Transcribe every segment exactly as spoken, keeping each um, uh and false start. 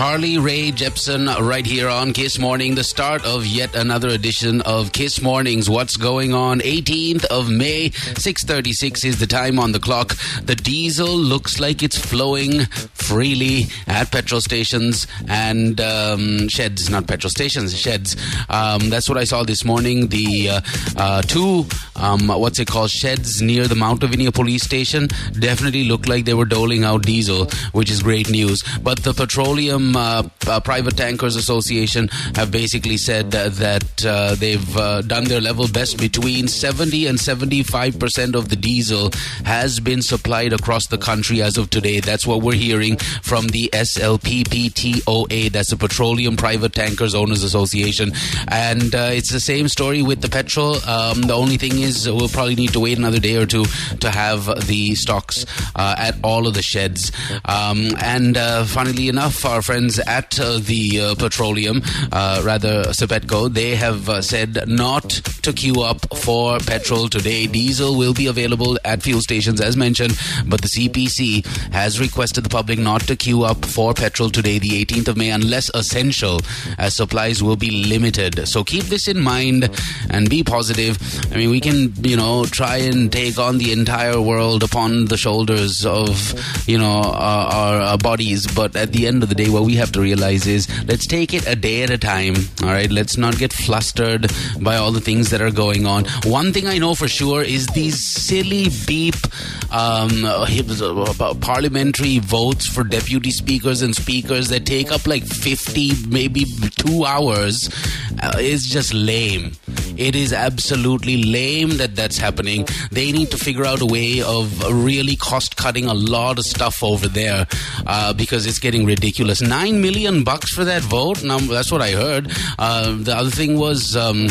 Carly Rae Jepsen right here on Kiss Morning, the start of yet another edition of Kiss Mornings. What's going on? eighteenth of May, six thirty-six is the time on the clock. The diesel looks like it's flowing freely at petrol stations and um, sheds, not petrol stations, sheds. Um, that's what I saw this morning. The uh, uh, two, um, what's it called, sheds near the Mount Lavinia police station definitely looked like they were doling out diesel, which is great news. But the Petroleum uh, uh, Private Tankers Association have basically said that, that uh, they've uh, done their level best. Between seventy and seventy-five percent of the diesel has been supplied across the country as of today. That's what we're hearing from the S L P P T O A, that's the Petroleum Private Tankers Owners Association. And uh, it's the same story with the petrol. Um, the only thing is we'll probably need to wait another day or two to have the stocks uh, at all of the sheds. Um, and uh, funnily enough, our friends at uh, the uh, petroleum, uh, rather Sepetco, they have uh, said not to queue up for petrol today. Diesel will be available at fuel stations as mentioned, but the C P C has requested the public not to queue up for petrol today, the eighteenth of May, unless essential, as supplies will be limited. So keep this in mind and be positive. I mean, we can, you know, try and take on the entire world upon the shoulders of, you know, our, our, our bodies, but at the end of the day, what we have to realize is let's take it a day at a time. All right, let's not get flustered by all the things that are going on. One thing I know for sure is these silly beep um, parliamentary votes for deputy speakers and speakers that take up like fifty, maybe two hours uh, is just lame. It is absolutely lame that that's happening. They need to figure out a way of really cost-cutting a lot of stuff over there uh, because it's getting ridiculous. Nine million bucks for that vote? Now, that's what I heard. Uh, the other thing was um,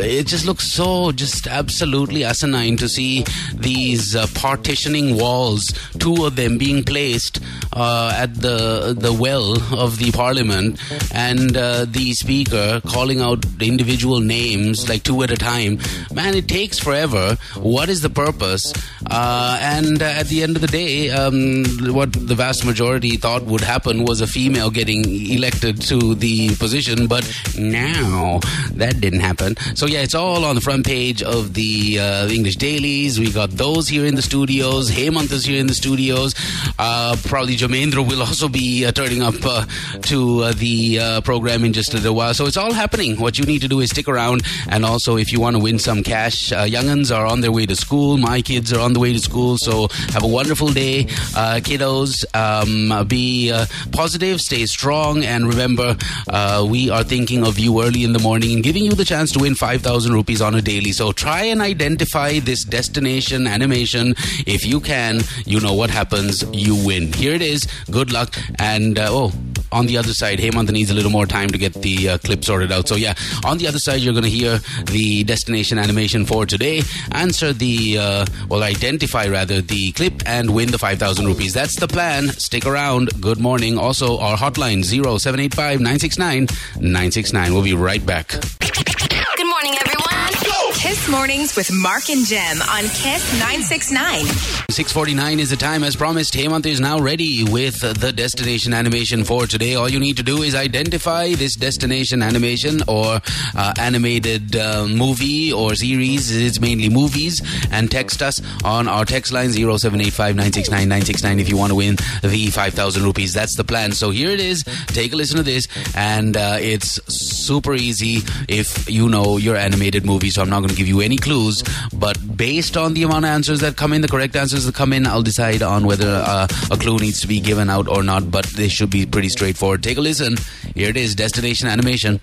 it just looks so just absolutely asinine to see these uh, partitioning walls, two of them being placed uh, at the the well of the parliament, and uh, the speaker calling out individual names like two at a time. Man, it takes forever. What is the purpose? Uh, and uh, at the end of the day, um, what the vast majority thought would happen was a female getting elected to the position, but now that didn't happen. So yeah, it's all on the front page of the uh, English dailies. We got those here in the studios. Hemantha's here in the studios. Uh, probably Jamendra will also be uh, turning up uh, to uh, the uh, program in just a little while. So it's all happening. What you need to do is stick around. And also, if you want to win some cash, uh, young'uns are on their way to school. My kids are on the way to school. So have a wonderful day, uh, kiddos. Um, be uh, positive, stay strong, and remember, uh, we are thinking of you early in the morning and giving you the chance to win five thousand rupees on a daily. So try and identify this destination animation. If you can, you know what happens. You win. Here it is. Good luck. And uh, oh, on the other side, Hemantha needs a little more time to get the uh, clip sorted out. So yeah, on the other side, you're going to hear the destination animation for today. Answer the, uh, well, identify rather the clip and win the five thousand rupees. That's the plan. Stick around. Good morning. Also, our hotline zero seven eight five nine six nine nine six nine. We'll be right back. Good morning, everyone. Go! Kiss Mornings with Mark and Jem on Kiss nine six nine. six forty-nine is the time. As promised, Hemantha is now ready with the destination animation for today. All you need to do is identify this destination animation or uh, animated uh, movie or series. It's mainly movies. And text us on our text line zero seven eight five nine six nine nine six nine if you want to win the five thousand rupees. That's the plan. So here it is. Take a listen to this. And uh, it's super easy if you know your animated movie, so I'm not going to give you any clues, but based on the amount of answers that come in, the correct answers that come in, I'll decide on whether uh, a clue needs to be given out or not, but they should be pretty straightforward. Take a listen. Here it is, destination animation.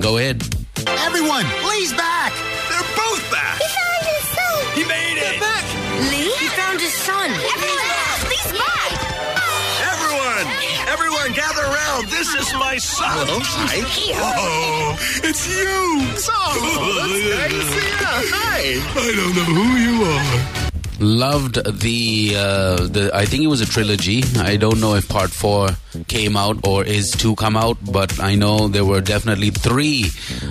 Go ahead. Everyone, Lee's back! They're both back! He found his son! He made it! They're back! Lee? He found his son! Everyone! Lee's back! Everyone! Everyone, gather around! This is my son! Hello. Hi! Oh, it's you! So, nice to see you! Hi! I don't know who you are. Loved the, uh, the, I think it was a trilogy. I don't know if part four came out or is to come out, but I know there were definitely three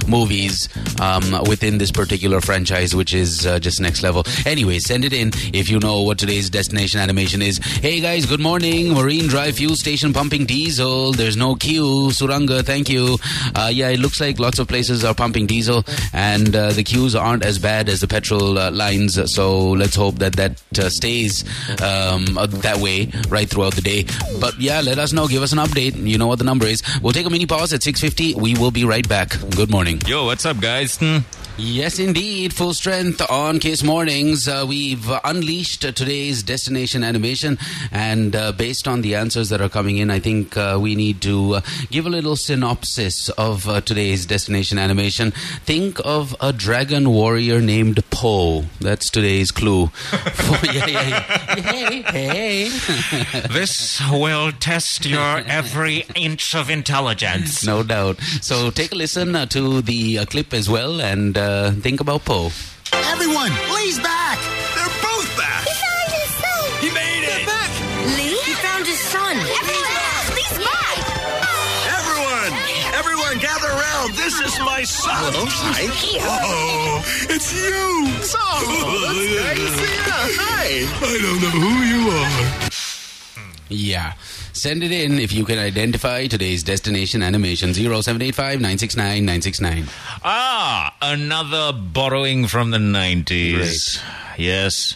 movies um, within this particular franchise, which is uh, just next level. Anyway, send it in if you know what today's destination animation is. Hey guys, good morning. Marine Drive fuel station pumping diesel. There's no queue. Suranga, thank you. Uh, yeah, it looks like lots of places are pumping diesel, and uh, the queues aren't as bad as the petrol uh, lines. So let's hope that that uh, stays um, uh, that way right throughout the day. But yeah, let us know. Give us an update. You know what the number is. We'll take a mini pause at six fifty. We will be right back. Good morning. Yo, what's up, guys? Hmm. Yes, indeed. Full strength on Kiss Mornings. Uh, we've unleashed today's destination animation, and uh, based on the answers that are coming in, I think uh, we need to uh, give a little synopsis of uh, today's destination animation. Think of a dragon warrior named Poe. That's today's clue. For, yeah, yeah, yeah. Hey, hey. This will test your every inch of intelligence. No doubt. So take a listen uh, to the uh, clip as well, and Uh, Uh, think about Poe. Everyone, Lee's back! They're both back! He found his son! He made it! They're back! Lee? He found his son! Everyone else, Lee's back! Everyone! Everyone gather around! This is my son! Hi! Oh, it's you! So, that's great to see you! Hi! I don't know who you are. Yeah. Send it in if you can identify today's destination animation. zero seven eight five nine six nine nine six nine. Ah, another borrowing from the nineties. Right. Yes.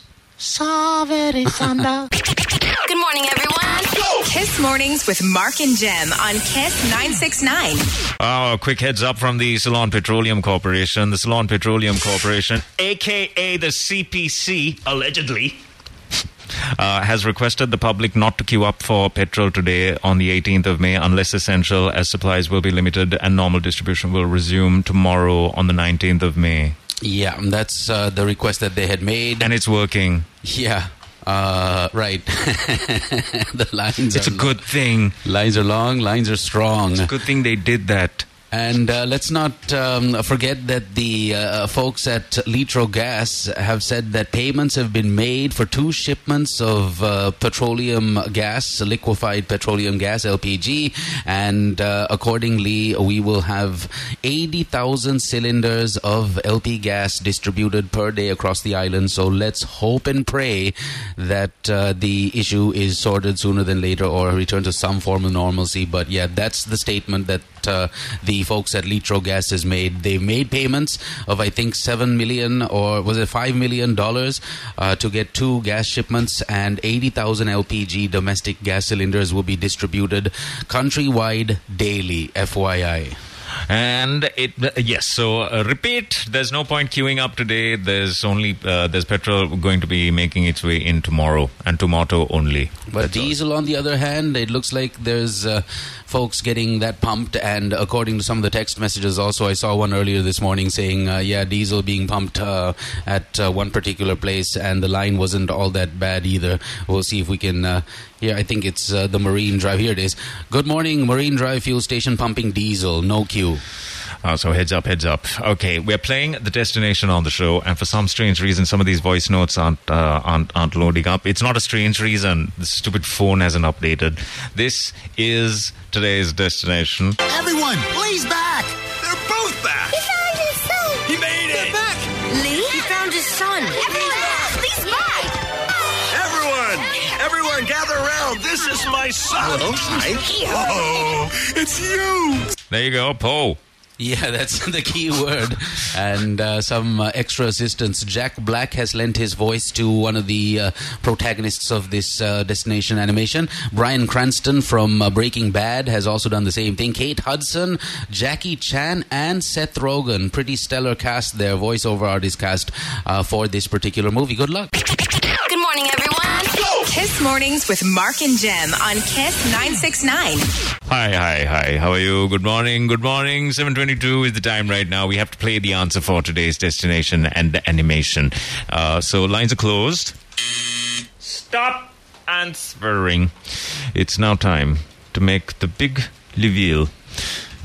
Good morning, everyone. Go! Kiss Mornings with Mark and Jem on Kiss nine six nine. Oh, quick heads up from the Ceylon Petroleum Corporation. The Ceylon Petroleum Corporation, a k a the C P C, allegedly, Uh, has requested the public not to queue up for petrol today on the eighteenth of May unless essential, as supplies will be limited and normal distribution will resume tomorrow on the nineteenth of May. Yeah, that's uh, the request that they had made. And it's working. Yeah. Uh, right. The lines it's are a good long. thing. Lines are long, lines are strong. It's a good thing they did that. And uh, let's not um, forget that the uh, folks at Litro Gas have said that payments have been made for two shipments of uh, petroleum gas, liquefied petroleum gas, L P G. And uh, accordingly, we will have eighty thousand cylinders of L P gas distributed per day across the island. So let's hope and pray that uh, the issue is sorted sooner than later or return to some form of normalcy. But yeah, that's the statement that uh, the folks at Litro Gas has made. They made payments of, I think, seven million dollars or was it five million dollars uh, to get two gas shipments, and eighty thousand L P G domestic gas cylinders will be distributed countrywide daily, F Y I. And it uh, yes, so uh, repeat, there's no point queuing up today. There's only uh, there's petrol going to be making its way in tomorrow, and tomorrow only. But That's diesel, all. on the other hand, it looks like there's uh, folks getting that pumped. And according to some of the text messages, also I saw one earlier this morning saying, uh, yeah, diesel being pumped uh, at uh, one particular place, and the line wasn't all that bad either. We'll see if we can. Uh, yeah, I think it's uh, the Marine Drive. Here it is. Good morning, Marine Drive fuel station pumping diesel. No queue. Oh, so heads up, heads up. Okay, we're playing the destination on the show, and for some strange reason, some of these voice notes aren't uh, aren't, aren't loading up. It's not a strange reason. The stupid phone hasn't updated. This is today's destination. Everyone, Lee's back! They're both back! He found his son! He made it! They're back! Lee? He found his son! Everyone else, Lee's back! Everyone! Everyone gather around! This is my son! Hi! Oh, it's you! There you go, Poe. Yeah, that's the key word. And uh, some uh, extra assistance. Jack Black has lent his voice to one of the uh, protagonists of this uh, destination animation. Bryan Cranston from uh, Breaking Bad has also done the same thing. Kate Hudson, Jackie Chan, and Seth Rogen. Pretty stellar cast there, voiceover artist cast uh, for this particular movie. Good luck. Good morning, everyone. Go! Kiss Mornings with Mark and Jem on Kiss nine six nine. Hi, hi, hi. How are you? Good morning, good morning. seven twenty-two is the time right now. We have to play the answer for today's destination and the animation. Uh, so lines are closed. Stop answering. It's now time to make the big reveal.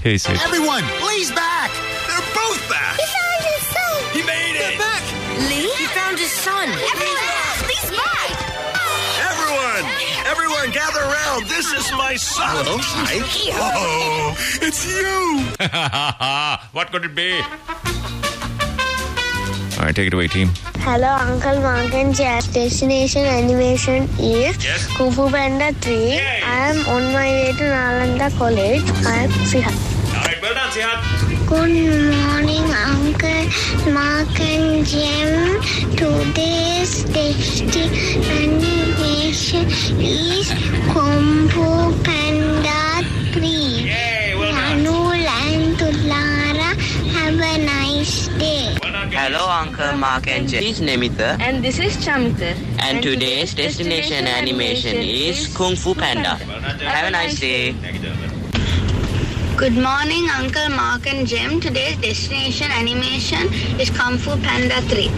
Hey, Sid. Everyone, Lee's back. They're both back. He found his son. He made it. They're back. Lee? He found his son. Everyone else, Lee's back. Everyone. Everyone! Everyone gather around! This is my son! Hello? Hi. Oh, it's you! What could it be? All right, take it away, team. Hello, Uncle Mark and Jeff. Destination animation is yes. Kung Fu Panda three. Yay. I am on my way to Nalanda College. I am Sihat. All right, well done, Sihat. Good morning, Uncle Mark and Jim. Today's destination animation is Kung Fu Panda three. Yay, well done. Anul and Tulara, have a nice day. Hello, Uncle Mark and Jeff. This is Nemitha. And this is Chamitha. And, and today's, today's destination, destination animation is, is Kung Fu Panda. Panda. Have, Have a nice day. day. Good morning, Uncle Mark and Jim. Today's destination animation is Kung Fu Panda three.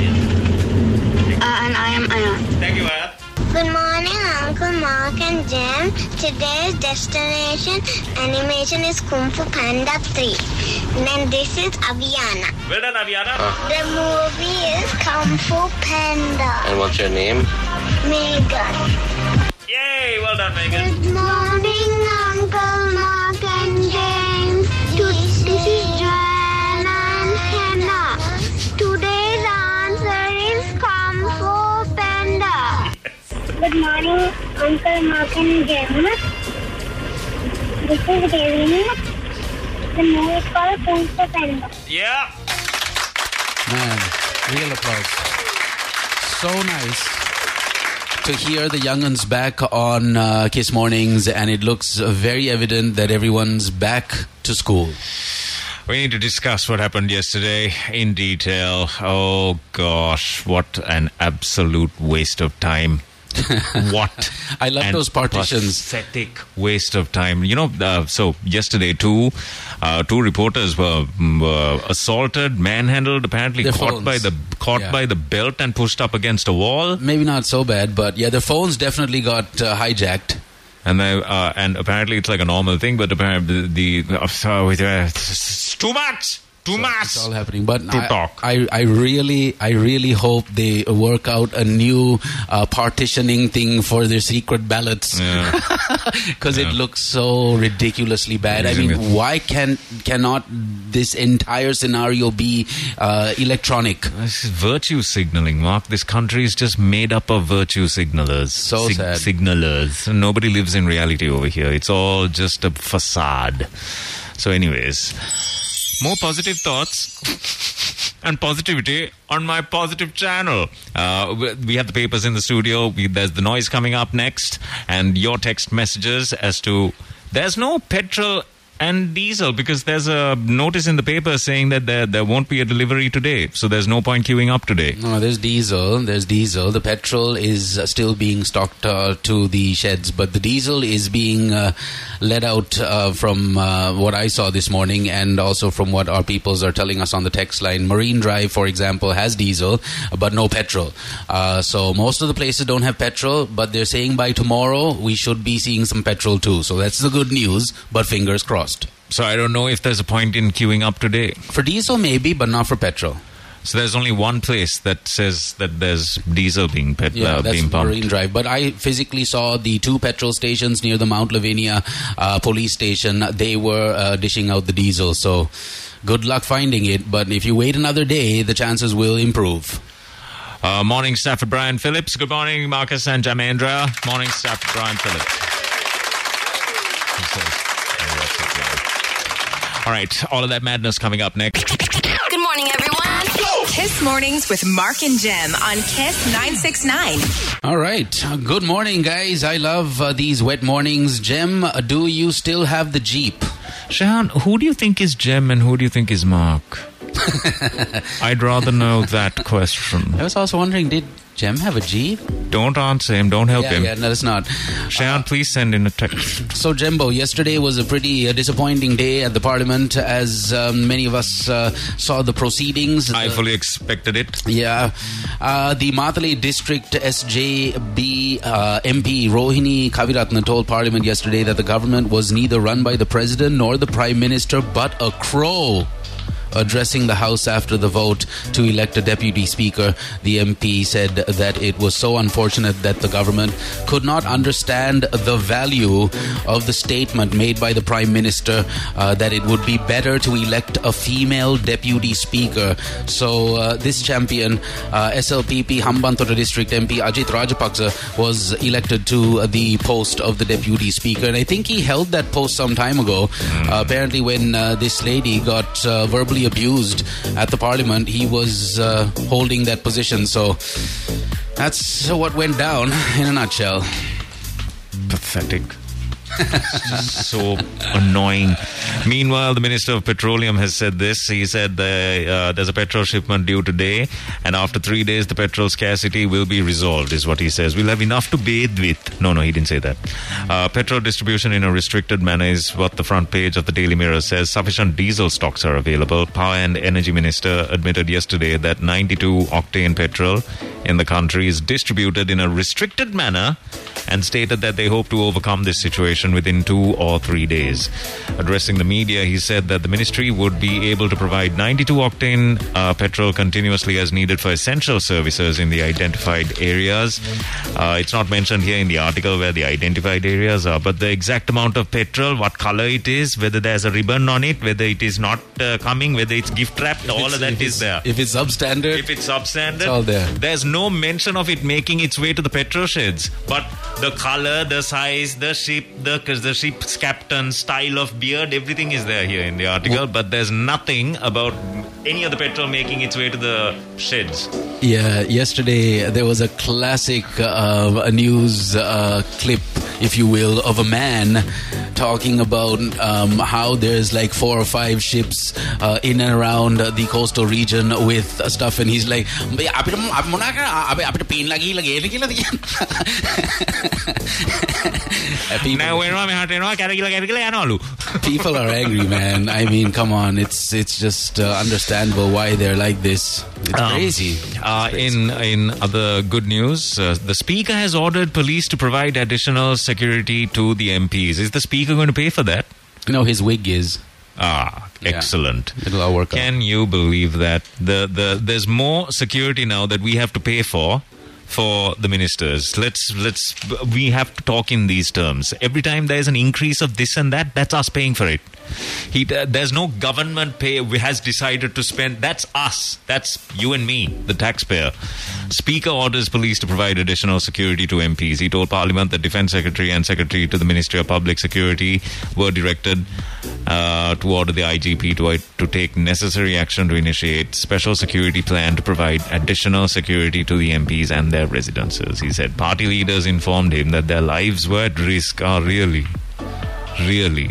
Uh, and I am Ayaan. Thank you, Ayaan. Good morning, Uncle Mark and Jim. Today's destination animation is Kung Fu Panda three. And this is Aviana. Well done, Aviana. Uh. The movie is Kung Fu Panda. And what's your name? Megan. Yay, well done, Megan. Good morning, Uncle Mark and James. This, this is Joanne and Hannah. Today's answer is Kung Fu Panda. Good morning, Uncle Mark and Jim. This is Daily Mirror. The movie is called Kung Fu Panda. Yeah. Man, real applause. So nice to hear the young'uns back on uh, Kiss Mornings, and it looks very evident that everyone's back to school. We need to discuss what happened yesterday in detail. Oh, gosh, what an absolute waste of time. What? I love those partitions. Pathetic waste of time. You know, uh, so yesterday two uh, two reporters were, were assaulted, manhandled, apparently their caught phones. by the caught yeah. by the belt and pushed up against a wall. Maybe not so bad, but yeah, their phones definitely got uh, hijacked. And they, uh, and apparently it's like a normal thing, but apparently the, the uh, it's too much. Too much. It's all happening, but I, talk. I, I really, I really hope they work out a new uh, partitioning thing for their secret ballots, because yeah. yeah. it looks so ridiculously bad. I mean, why can cannot this entire scenario be uh, electronic? This is virtue signaling, Mark. This country is just made up of virtue signalers. So Sig- sad. Signalers. Nobody lives in reality over here. It's all just a facade. So, anyways. More positive thoughts and positivity on my positive channel. Uh, we have the papers in the studio. We, there's the noise coming up next. And your text messages as to... There's no petrol and diesel because there's a notice in the paper saying that there, there won't be a delivery today. So there's no point queuing up today. No, there's diesel. There's diesel. The petrol is still being stocked uh, to the sheds. But the diesel is being uh, let out uh, from uh, what I saw this morning, and also from what our peoples are telling us on the text line. Marine Drive, for example, has diesel but no petrol. Uh, so most of the places don't have petrol, but they're saying by tomorrow we should be seeing some petrol too. So that's the good news, but fingers crossed. So I don't know if there's a point in queuing up today. For diesel maybe, but not for petrol. So there's only one place that says that there's diesel being pet- yeah, uh, that's being pumped. Marine Drive. But I physically saw the two petrol stations near the Mount Lavinia uh, police station. They were uh, dishing out the diesel. So good luck finding it. But if you wait another day, the chances will improve. Uh, morning, Stafford Brian Phillips. Good morning, Marcus and Jamendra. Morning, Stafford Brian Phillips. All right, all of that madness coming up next. Good morning, everyone. Go! Kiss Mornings with Mark and Jim on Kiss nine sixty-nine. All right, good morning, guys. I love uh, these wet mornings. Jim, do you still have the Jeep? Shahan, who do you think is Jim and who do you think is Mark? I'd rather know that question. I was also wondering, did Jem have a Jeep? Don't answer him. Don't help yeah, him. Yeah, no, it's not. Shayan, uh, please send in a text. So, Jembo, yesterday was a pretty uh, disappointing day at the Parliament, as um, many of us uh, saw the proceedings. I the, fully expected it. Yeah. Uh, the Mathale District S J B uh, M P Rohini Kavirathne told Parliament yesterday that the government was neither run by the President nor the Prime Minister, but a crow. addressing the House after the vote to elect a deputy speaker, the M P said that it was so unfortunate that the government could not understand the value of the statement made by the Prime Minister uh, that it would be better to elect a female deputy speaker. So uh, this champion, uh, S L P P Hemantha District M P Ajith Rajapaksa, was elected to the post of the deputy speaker. And I think he held that post some time ago. Uh, apparently when uh, this lady got uh, verbally abused at the parliament, he was uh, holding that position. So that's what went down in a nutshell. Pathetic. So annoying. Meanwhile, the Minister of Petroleum has said this. He said that, uh, there's a petrol shipment due today, and after three days, the petrol scarcity will be resolved, is what he says. We'll have enough to bathe with. No, no, he didn't say that. Uh, petrol distribution in a restricted manner is what the front page of the Daily Mirror says. Sufficient diesel stocks are available. Power and Energy Minister admitted yesterday that ninety-two octane petrol in the country is distributed in a restricted manner, and stated that they hope to overcome this situation within two or three days. Addressing the media, he said that the ministry would be able to provide ninety-two octane uh, petrol continuously as needed for essential services in the identified areas. Uh, it's not mentioned here in the article where the identified areas are, but the exact amount of petrol, what color it is, whether there's a ribbon on it, whether it is not uh, coming, whether it's gift wrapped, all of that is there. If it's substandard, if it's substandard, it's all there. There's no mention of it making its way to the petrol sheds, but the color, the size, the ship, the, the ship's captain, style of beard, everything is there here in the article. But there's nothing about any of the petrol making its way to the sheds. Yeah, yesterday there was a classic uh, a news uh, clip, if you will, of a man talking about um, how there's like four or five ships uh, in and around the coastal region with stuff, and he's like, people are angry, man. I mean, come on, it's it's just uh, understandable why they're like this. It's um, crazy. Uh, it's crazy. In in other good news, uh, the speaker has ordered police to provide additional security to the M Ps. Is the speaker going to pay for that? No, his wig is. Ah, excellent. Yeah, it'll all work out. Can you believe that? The the there's more security now that we have to pay for. For the ministers, let's let's we have to talk in these terms. Every time there's an increase of this and that, that's us paying for it. He, there's no government pay has decided to spend. That's us. That's you and me, the taxpayer. Speaker orders police to provide additional security to M Ps. He told Parliament that Defence Secretary and Secretary to the Ministry of Public Security were directed uh, to order the I G P to to take necessary action to initiate special security plan to provide additional security to the M Ps and their residences. He said party leaders informed him that their lives were at risk. Are really, really,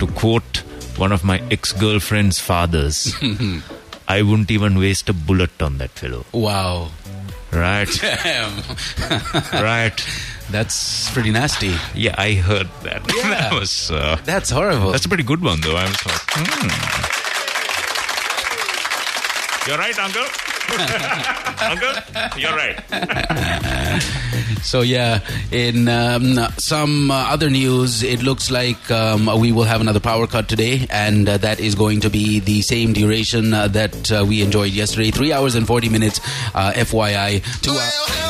to quote one of my ex-girlfriend's fathers, I wouldn't even waste a bullet on that fellow. Wow. Right. Damn. Right. That's pretty nasty. Yeah, I heard that. Yeah. That was uh, that's horrible. That's a pretty good one though. I was like, hmm. You're right, uncle. Uncle, you're right. So yeah, in um, some uh, other news, it looks like um, we will have another power cut today, and uh, that is going to be the same duration uh, that uh, we enjoyed yesterday, three hours and forty minutes, uh, F Y I. Two hours.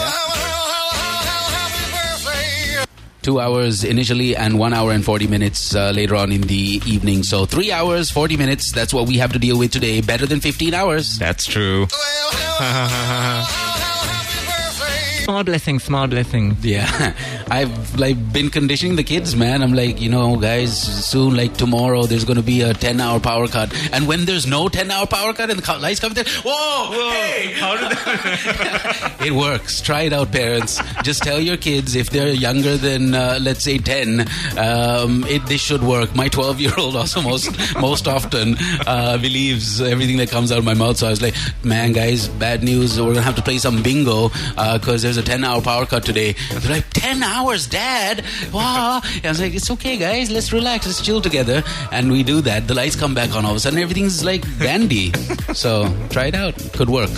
Two hours initially and one hour and forty minutes uh, later on in the evening. So three hours, forty minutes. That's what we have to deal with today. Better than fifteen hours. That's true. Small blessing, small blessing. Yeah. I've like been conditioning the kids, man. I'm like, you know, guys, soon, like tomorrow, there's going to be a ten-hour power cut. And when there's no ten-hour power cut and the lights come there, whoa, whoa, hey, how did that... It works. Try it out, parents. Just tell your kids if they're younger than, uh, let's say, ten, um, it this should work. My twelve-year-old also most, most often uh, believes everything that comes out of my mouth. So I was like, man, guys, bad news. We're going to have to play some bingo because uh, there's there's a ten hour power cut today. They're like, ten hours, Dad? Wow. And I was like, it's okay, guys. Let's relax. Let's chill together. And we do that. The lights come back on. All of a sudden, everything's like dandy. So try it out. Could work.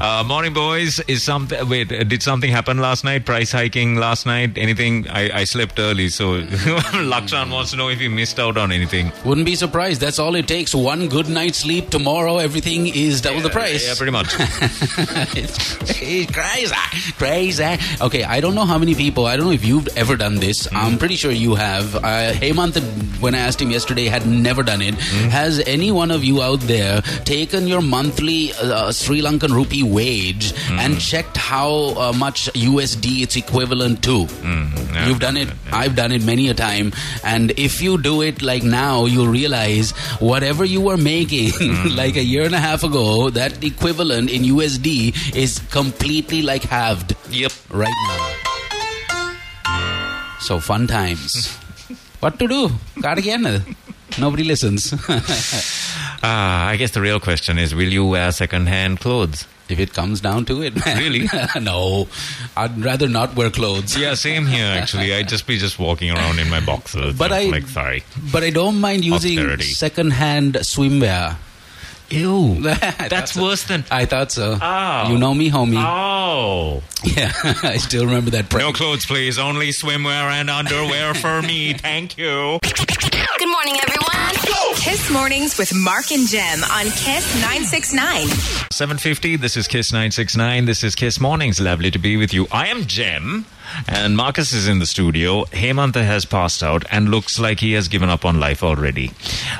Uh, morning, boys. Is some Wait, did something happen last night? Price hiking last night? Anything? I, I slept early. So Lakshan wants to know if you missed out on anything. Wouldn't be surprised. That's all it takes. One good night's sleep. Tomorrow, everything is double yeah, the price. Yeah, pretty much. It's, it's crazy. Crazy. Okay, I don't know how many people, I don't know if you've ever done this. Mm. I'm pretty sure you have. Uh, Hemantha, when I asked him yesterday, had never done it. Mm. Has any one of you out there taken your monthly uh, Sri Lankan rupee wage mm. and checked how uh, much U S D it's equivalent to? Mm. Yeah. You've done it. Yeah. I've done it many a time. And if you do it like now, you'll realize whatever you were making mm. like a year and a half ago, that equivalent in U S D is completely like halved. Yep. Right now. So fun times. What to do? Nobody listens. uh, I guess the real question is, will you wear second-hand clothes? If it comes down to it, man. Really? No. I'd rather not wear clothes. Yeah, same here, actually. I'd just be just walking around in my boxers. But I, like, sorry. But I don't mind using Austerity. second-hand swimwear. Ew. That's so. Worse than... I thought so. Oh. You know me, homie. Oh. Yeah, I still remember that. Break. No clothes, please. Only swimwear and underwear for me. Thank you. Good morning, everyone. Go! Kiss Mornings with Mark and Jem on Kiss nine sixty-nine. seven fifty, this is Kiss nine sixty-nine. This is Kiss Mornings. Lovely to be with you. I am Jem. And Marcus is in the studio. Hemantha has passed out and looks like he has given up on life already.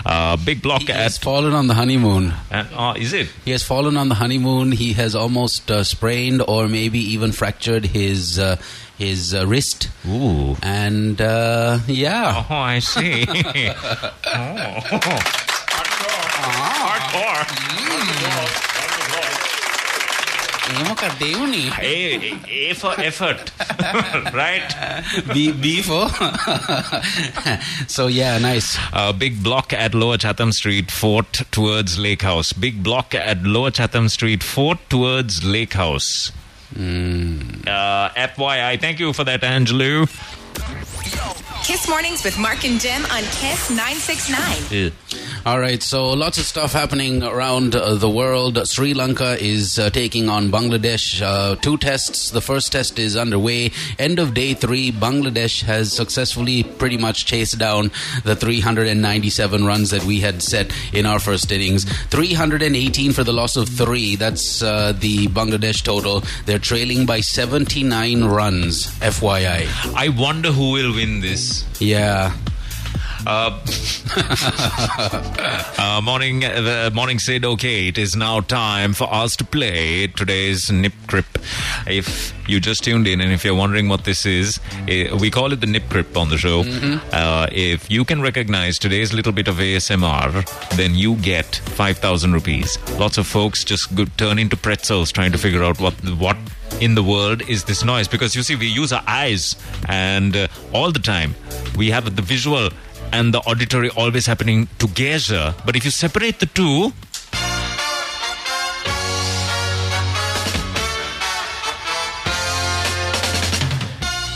Uh, big block he at... He has fallen on the honeymoon. Uh, uh, is it? He has fallen on the honeymoon. He has almost uh, sprained or maybe even fractured his... Uh, His uh, wrist. Ooh. And, uh, yeah. Oh, I see. oh. Hardcore. Hardcore. Mm. Hardcore. A, A for effort. Right? B, B for? So, yeah, nice. Uh, big block at Lower Chatham Street, Fort towards Lake House. Big block at Lower Chatham Street, Fort towards Lake House. Mm. Uh, F Y I, thank you for that, Angelou. Kiss Mornings with Mark and Jem on Kiss nine sixty-nine. Alright, so lots of stuff happening around uh, the world. Sri Lanka is uh, taking on Bangladesh. Uh, two tests. The first test is underway. End of day three, Bangladesh has successfully pretty much chased down the three hundred ninety-seven runs that we had set in our first innings. three hundred eighteen for the loss of three. That's uh, the Bangladesh total. They're trailing by seventy-nine runs, F Y I. I wonder who will win this. Yeah. Uh, uh, morning, the morning said, okay, it is now time for us to play today's Nip Crip. If you just tuned in and if you're wondering what this is, we call it the Nip Crip on the show. Mm-hmm. Uh, if you can recognize today's little bit of A S M R, then you get five thousand rupees. Lots of folks just go, turn into pretzels trying to figure out what what in the world is this noise. Because you see, we use our eyes and uh, all the time we have the visual and the auditory always happening together. But if you separate the two...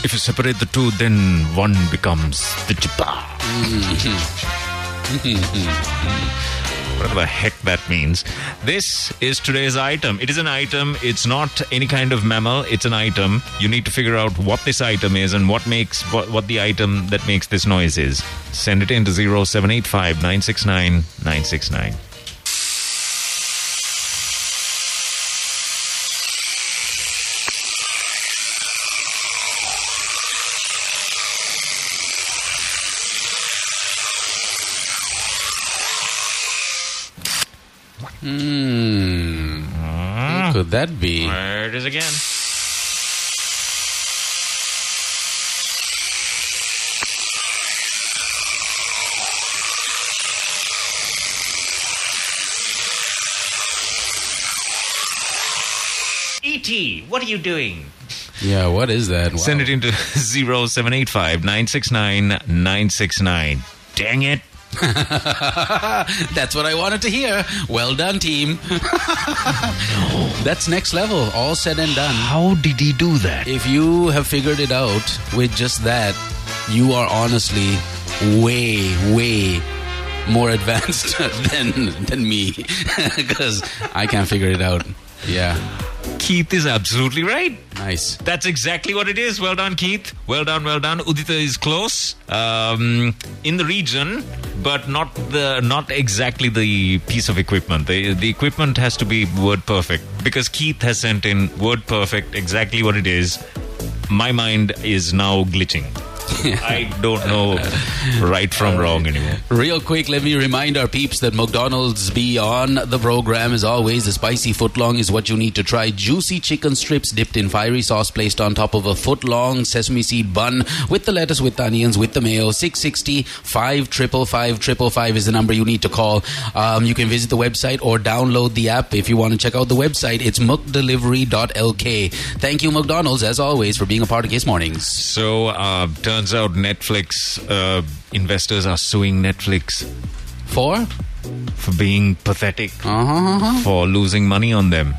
If you separate the two, then one becomes the chippa. Whatever the heck that means. This is today's item. It is an item. It's not any kind of mammal. It's an item. You need to figure out what this item is and what makes what, what the item that makes this noise is. Send it in to zero seven eight five nine six nine nine six nine. Hmm. Ah. What could that be? There it is again. E T, what are you doing? Yeah, what is that? Wow. Send it into zero seven eight five nine six nine nine six nine. Dang it. That's what I wanted to hear. Well done, team. No. That's next level, all said and done. How did he do that? If you have figured it out with just that, you are honestly way, way more advanced than, than me, because I can't figure it out. Yeah. Keith is absolutely right. Nice. That's exactly what it is. Well done, Keith. Well done, well done. Udita is close, um, in the region, but not the not exactly the piece of equipment. The, the equipment has to be word perfect, because Keith has sent in word perfect, exactly what it is. My mind is now glitching. I don't know right from wrong anymore. Real quick, let me remind our peeps that McDonald's be on the program. As always, the spicy footlong is what you need to try. Juicy chicken strips dipped in fiery sauce, placed on top of a footlong sesame seed bun with the lettuce, with the onions, with the mayo. six six zero, five five five, five five five is the number you need to call. Um, you can visit the website or download the app. If you want to check out the website, it's mcdelivery dot l k. Thank you, McDonald's, as always, for being a part of Kiss Mornings. So, uh, turns out Netflix, uh, investors are suing Netflix. For? For being pathetic. Uh-huh, uh-huh. For losing money on them.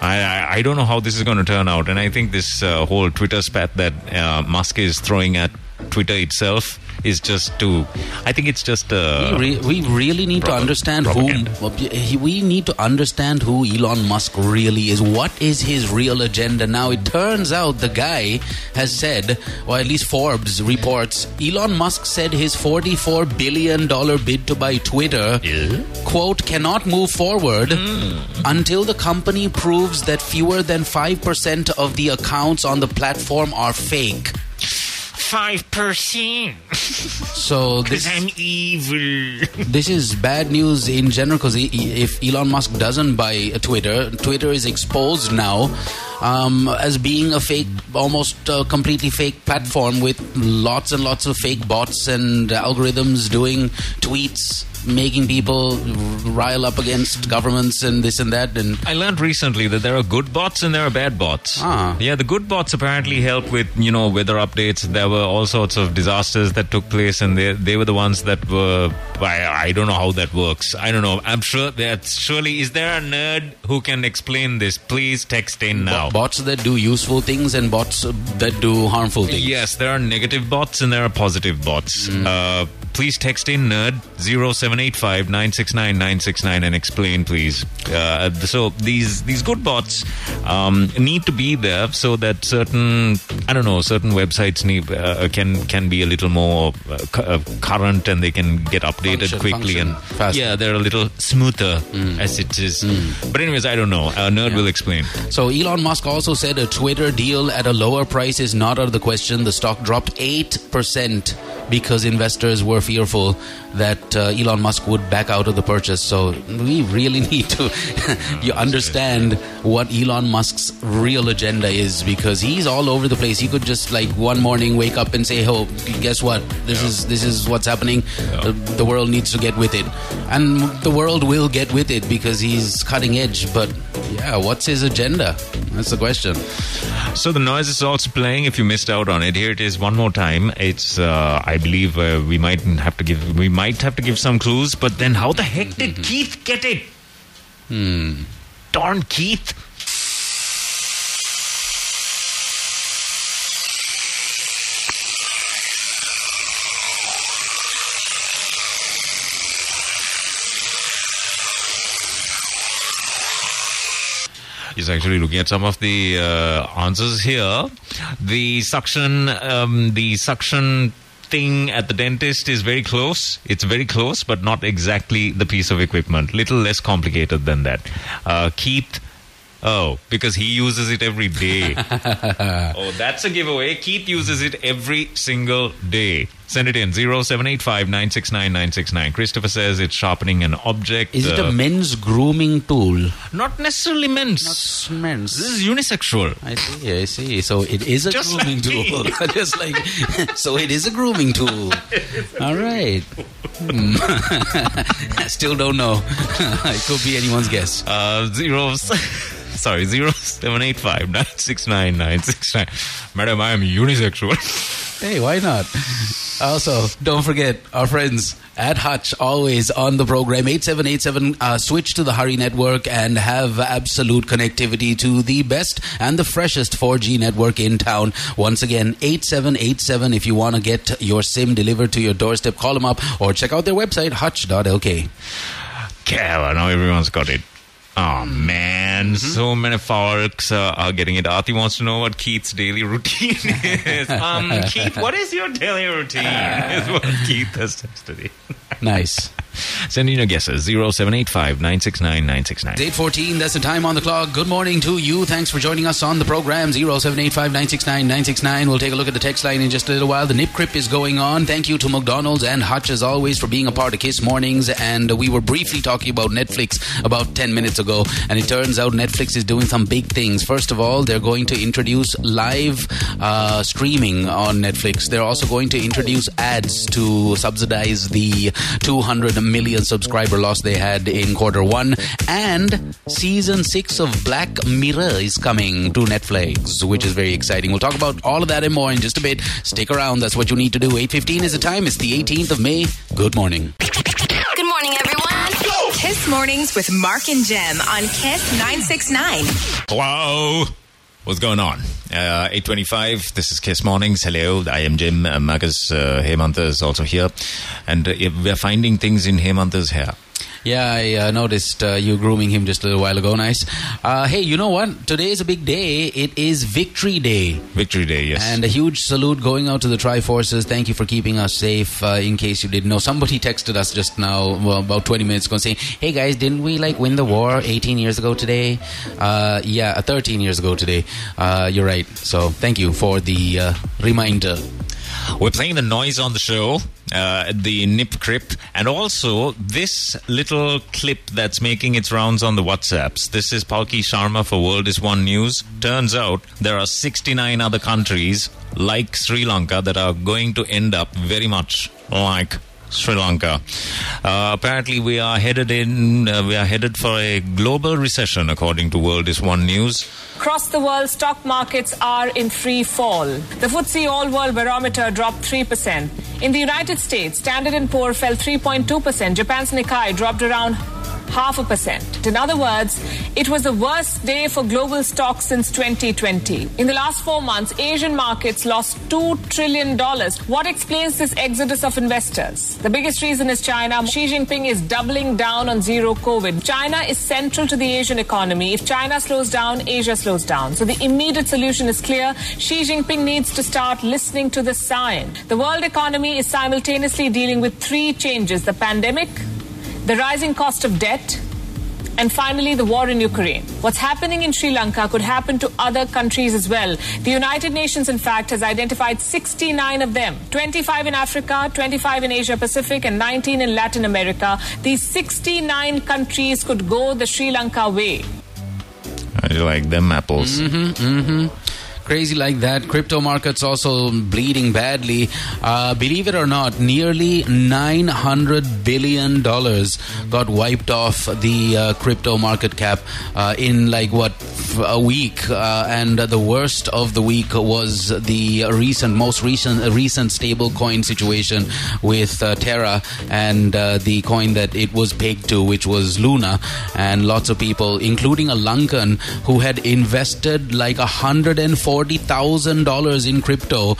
I, I, I don't know how this is going to turn out. And I think this uh, whole Twitter spat that uh, Musk is throwing at Twitter itself is just to... I think it's just... Uh, we, re- we really need proper, to understand propaganda. who... We need to understand who Elon Musk really is. What is his real agenda? Now, it turns out the guy has said, or at least Forbes reports, Elon Musk said his forty-four billion dollars bid to buy Twitter, yeah. quote, cannot move forward mm. until the company proves that fewer than five percent of the accounts on the platform are fake. five percent. So this, I'm evil. This is bad news in general, because if Elon Musk doesn't buy Twitter, Twitter is exposed now um, as being a fake, almost uh, completely fake platform with lots and lots of fake bots and algorithms doing tweets, making people rile up against governments and this and that. And I learned recently that there are good bots and there are bad bots. Ah. Yeah, the good bots apparently help with, you know, weather updates. There were all sorts of disasters that took place, and they they were the ones that were... I, I don't know how that works. I don't know. I'm sure that surely... Is there a nerd who can explain this? Please text in now. Bo- bots that do useful things and bots that do harmful things. Yes, there are negative bots and there are positive bots. Mm. Uh, please text in nerd zero seven eight five nine six nine nine six nine and explain, please. Uh, so these these good bots um, need to be there so that certain I don't know certain websites need, uh, can can be a little more uh, cu- uh, current, and they can get updated function, quickly function, and faster. Yeah, they're a little smoother mm. as it is. Mm. But anyways, I don't know. Uh, nerd yeah. will explain. So Elon Musk also said a Twitter deal at a lower price is not out of the question. The stock dropped eight percent because investors were fearful that uh, Elon Musk would back out of the purchase. So we really need to you understand what Elon Musk's real agenda is, because he's all over the place. He could just like one morning wake up and say, oh, guess what? This yeah. is this is what's happening. Yeah. The, the world needs to get with it. And the world will get with it because he's cutting edge. But yeah, what's his agenda? That's the question. So the noise is also playing. If you missed out on it, here it is one more time. It's, uh, I believe uh, we might have to give... We might have to give some clues, but then how the heck did mm-hmm. Keith get it? Hmm. Darn Keith. He's actually looking at some of the uh, answers here. The suction, um, the suction... thing at the dentist is very close. It's very close, but not exactly the piece of equipment. Little less complicated than that. Uh, Keith, oh, because he uses it every day. Oh, that's a giveaway. Keith uses it every single day. Send it in, zero seven eight five nine six nine nine six nine. Christopher says it's sharpening an object. Is uh, it a men's grooming tool? Not necessarily men's. Not men's. This is unisexual. I see, I see. So it is a Just grooming like tool. Just like, so it is a grooming tool. All right. Hmm. I still don't know. It could be anyone's guess. Uh, zero, sorry, zero seven eight five nine six nine nine six nine. Madam, I am unisexual. Hey, why not? Also, don't forget our friends at Hutch, always on the program. eight seven eight seven, uh, switch to the Hurry Network and have absolute connectivity to the best and the freshest four G network in town. Once again, eight seven eight seven, if you want to get your SIM delivered to your doorstep, call them up or check out their website, hutch dot l k. Cal, I know everyone's got it. Oh, man. Mm-hmm. So many folks uh, are getting it. Aarti wants to know what Keith's daily routine is. Um, Keith, what is your daily routine? Is what Keith has tested. Nice. Send in your guesses. zero seven eight five nine six nine nine six nine. eight fourteen, that's the time on the clock. Good morning to you. Thanks for joining us on the program. zero seven eight five nine six nine nine six nine. We'll take a look at the text line in just a little while. The Nip Crip is going on. Thank you to McDonald's and Hutch as always for being a part of Kiss Mornings. And we were briefly talking about Netflix about ten minutes ago. And it turns out Netflix is doing some big things. First of all, they're going to introduce live uh, streaming on Netflix. They're also going to introduce ads to subsidize the two hundred million subscriber loss they had in quarter one. And season six of Black Mirror is coming to Netflix, which is very exciting. We'll talk about all of that and more in just a bit. Stick around. That's what you need to do. eight fifteen is the time. It's the eighteenth of May. Good morning. Good morning, everyone. Go! Kiss Mornings with Mark and Jem on Kiss nine six nine. Hello. What's going on? Uh, eight twenty-five, this is Kiss Mornings. Hello, I am Jim. Uh, Marcus uh, Hemantha is also here. And uh, we're finding things in Hemantha's hair. Yeah, I uh, noticed uh, you grooming him just a little while ago. Nice. Uh, hey, you know what? Today is a big day. It is Victory Day. Victory Day, yes. And a huge salute going out to the Triforces. Thank you for keeping us safe. Uh, in case you didn't know, somebody texted us just now, well, about twenty minutes ago, saying, "Hey guys, didn't we like win the war eighteen years ago today?" Uh, yeah, thirteen years ago today. Uh, you're right. So thank you for the uh, reminder. We're playing the noise on the show, uh, the Nip Crip, and also this little clip that's making its rounds on the WhatsApps. This is Palki Sharma for World is One News. Turns out there are sixty-nine other countries like Sri Lanka that are going to end up very much like Sri Lanka. Uh, apparently, we are headed in. Uh, we are headed for a global recession, according to World is One News. Across the world, stock markets are in free fall. The F T S E All World Barometer dropped three percent. In the United States, Standard and Poor fell three point two percent. Japan's Nikkei dropped around half a percent. In other words, it was the worst day for global stocks since twenty twenty. In the last four months, Asian markets lost two trillion dollars. What explains this exodus of investors? The biggest reason is China. Xi Jinping is doubling down on zero COVID. China is central to the Asian economy. If China slows down, Asia slows down. So the immediate solution is clear. Xi Jinping needs to start listening to the science. The world economy is simultaneously dealing with three changes: the pandemic, the rising cost of debt, and finally the war in Ukraine. What's happening in Sri Lanka could happen to other countries as well. The United Nations, in fact, has identified sixty-nine of them, twenty-five in Africa, twenty-five in Asia Pacific, and nineteen in Latin America. These sixty-nine countries could go the Sri Lanka way. I like them apples. Mm-hmm, mm-hmm. Crazy like that. Crypto markets also bleeding badly. Uh, believe it or not, nearly nine hundred billion dollars got wiped off the uh, crypto market cap uh, in like, what, a week. Uh, and the worst of the week was the recent, most recent, recent stable coin situation with uh, Terra and uh, the coin that it was pegged to, which was Luna. And lots of people, including a Lankan who had invested like one hundred forty thousand dollars forty thousand dollars in crypto,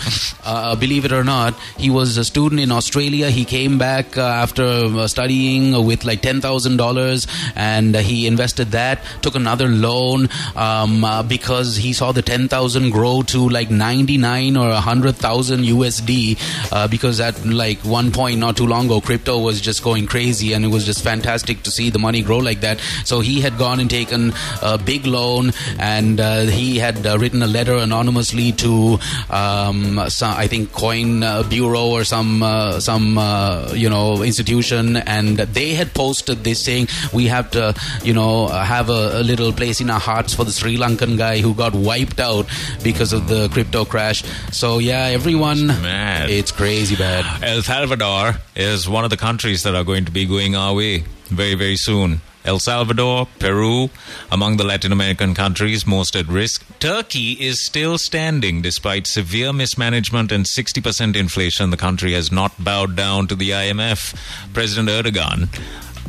uh, believe it or not. He was a student in Australia. He came back uh, after uh, studying with like ten thousand dollars, and he invested that, took another loan um, uh, because he saw the ten thousand grow to like ninety-nine or one hundred thousand U S D uh, because at like one point not too long ago, crypto was just going crazy and it was just fantastic to see the money grow like that. So he had gone and taken a big loan, and uh, he had uh, written a letter anonymously to um, some, I think Coin uh, Bureau or some uh, some uh, you know institution, and they had posted this saying, "We have to you know have a, a little place in our hearts for the Sri Lankan guy who got wiped out because of the crypto crash." So yeah, everyone, it's, it's crazy bad. El Salvador is one of the countries that are going to be going our way very, very soon. El Salvador, Peru, among the Latin American countries most at risk. Turkey is still standing despite severe mismanagement and sixty percent inflation. The country has not bowed down to the I M F. President Erdogan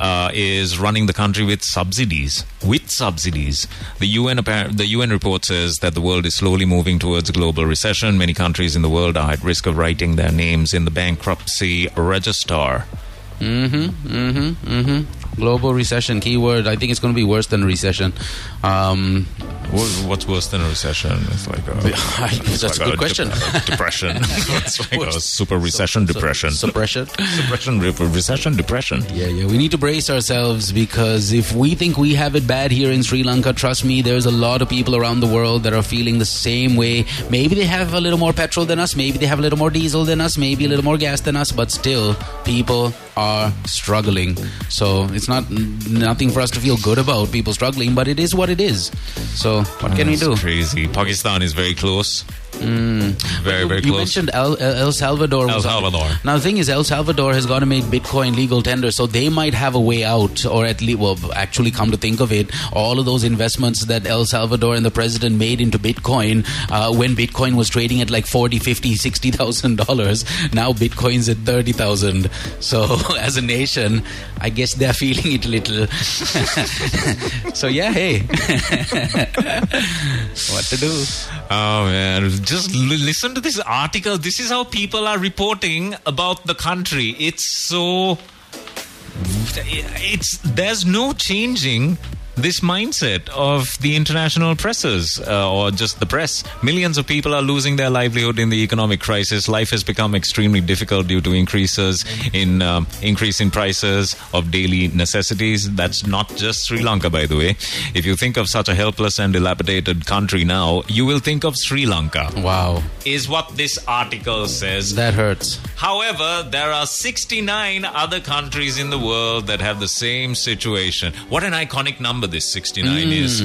Uh, is running the country with subsidies. With subsidies. The U N appara- the U N report says that the world is slowly moving towards global recession. Many countries in the world are at risk of writing their names in the bankruptcy register. Mm-hmm, mm-hmm, mm-hmm. Global recession, keyword. I think it's going to be worse than recession. Um, What's worse than a recession? It's like a... It's that's like a good a question. De- a depression. It's like a super recession so, depression. So, suppression? Suppression, re- recession, depression. Yeah, yeah. We need to brace ourselves because if we think we have it bad here in Sri Lanka, trust me, there's a lot of people around the world that are feeling the same way. Maybe they have a little more petrol than us. Maybe they have a little more diesel than us. Maybe a little more gas than us. But still, people are struggling. So it's not nothing for us to feel good about, people struggling, but it is what it is. So what can oh, we do? Crazy. Pakistan is very close. Mm. Very, very you, close. You mentioned El, El Salvador. El Salvador. Was, now, the thing is, El Salvador has got to make Bitcoin legal tender, so they might have a way out, or at least, well, actually, come to think of it, all of those investments that El Salvador and the president made into Bitcoin, uh, when Bitcoin was trading at like forty, fifty, sixty thousand dollars, now Bitcoin's at thirty thousand. So, as a nation, I guess they're feeling it a little. So, yeah, hey. What to do? Oh, man. Just listen to this article. This is how people are reporting about the country. It's so... It's there's no changing this mindset of the international presses uh, or just the press. Millions of people are losing their livelihood in the economic crisis. Life has become extremely difficult due to increases in um, increase in prices of daily necessities. That's not just Sri Lanka, by the way. If you think of such a helpless and dilapidated country now, you will think of Sri Lanka. Wow. Is what this article says. That hurts. However, there are sixty-nine other countries in the world that have the same situation. What an iconic number this sixty-nine mm, is.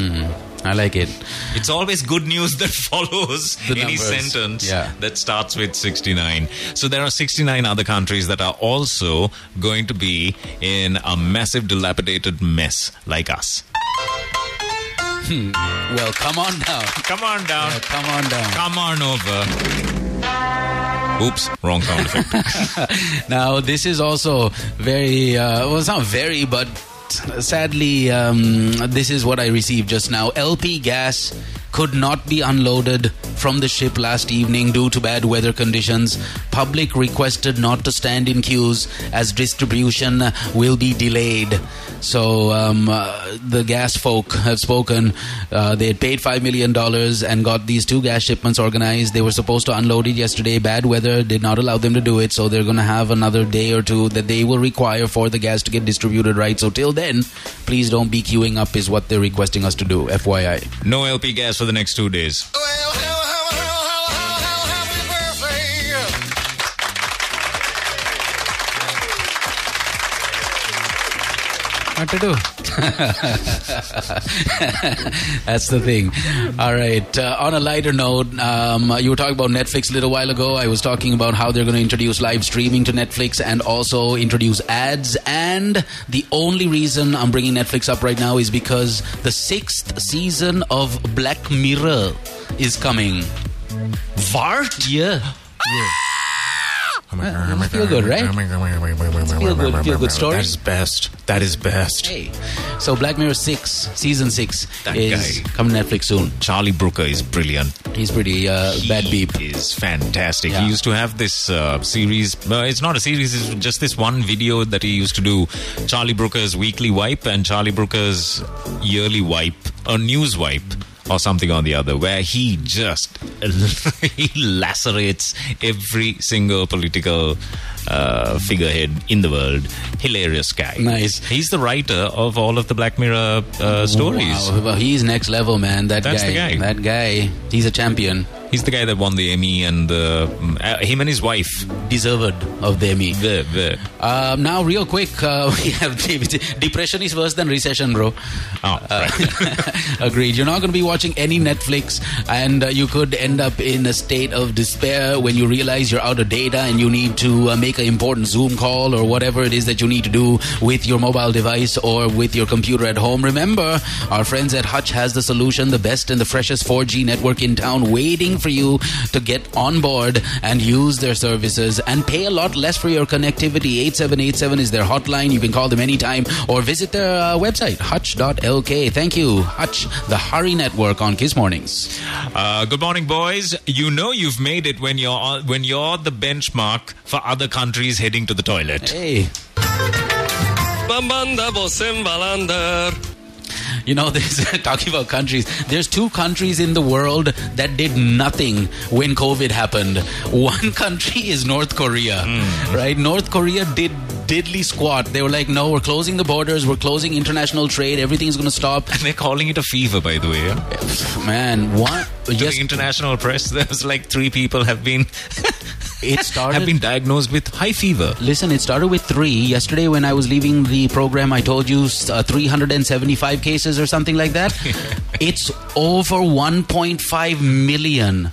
I like it. It's always good news that follows the any numbers. Sentence yeah. that starts with sixty-nine. So there are sixty-nine other countries that are also going to be in a massive dilapidated mess like us. Hmm. Well, come on down. Come on down. Yeah, come on down. Come on over. Oops, wrong sound effect. Now, this is also very, uh, well, it's not very, but sadly, um, this is what I received just now. L P G gas could not be unloaded from the ship last evening due to bad weather conditions. Public requested not to stand in queues as distribution will be delayed. So um, uh, the gas folk have spoken. Uh, they had paid five million dollars and got these two gas shipments organized. They were supposed to unload it yesterday. Bad weather did not allow them to do it. So they're going to have another day or two that they will require for the gas to get distributed right. So till then, please don't be queuing up is what they're requesting us to do, F Y I. No L P gas for the next two days. Well, hello, hello, hello, hello, happy birthday. What to do? That's the thing. All right. Uh, on a lighter note, um, you were talking about Netflix a little while ago. I was talking about how they're going to introduce live streaming to Netflix and also introduce ads. And the only reason I'm bringing Netflix up right now is because the sixth season of Black Mirror is coming. Vart? Yeah. Yeah. Uh, feel good, right? Feel good, feel good story. That is best. That is best. Hey. So Black Mirror six, Season six that is guy. Coming to Netflix soon. Charlie Brooker is brilliant. He's pretty uh, he bad beep. He is fantastic. Yeah. He used to have this uh, series. Uh, it's not a series. It's just this one video that he used to do. Charlie Brooker's Weekly Wipe and Charlie Brooker's Yearly Wipe. Or News Wipe. Or something or the other, where he just he lacerates every single political uh, figurehead in the world. Hilarious guy. Nice. He's the writer of all of the Black Mirror uh, stories. Wow. He's next level, man. That That's guy. The guy. That guy. He's a champion. He's the guy that won the Emmy, and uh, him and his wife deserved of the Emmy. There, there. Uh, now, real quick, uh, we have depression is worse than recession, bro. Oh, uh, right. Agreed. You're not going to be watching any Netflix, and uh, you could end up in a state of despair when you realize you're out of data and you need to uh, make an important Zoom call or whatever it is that you need to do with your mobile device or with your computer at home. Remember, our friends at Hutch has the solution, the best and the freshest four G network in town, waiting for you to get on board and use their services and pay a lot less for your connectivity. eight seven eight seven is their hotline. You can call them anytime or visit their uh, website, hutch dot l k. Thank you, Hutch, the Hurry Network on Kiss Mornings. Uh, good morning, boys. You know you've made it when you're when you're the benchmark for other countries heading to the toilet. Hey. You know, there's, talking about countries, there's two countries in the world that did nothing when COVID happened. One country is North Korea, mm. right? North Korea did diddly squat. They were like, no, we're closing the borders, we're closing international trade, everything's going to stop. And they're calling it a fever, by the way. Yeah? Man, what? Yes. The international press, there's like three people have been... It started. Have been diagnosed with high fever. Listen, it started with three. Yesterday, when I was leaving the program, I told you uh, three hundred seventy-five cases or something like that. It's over one point five million.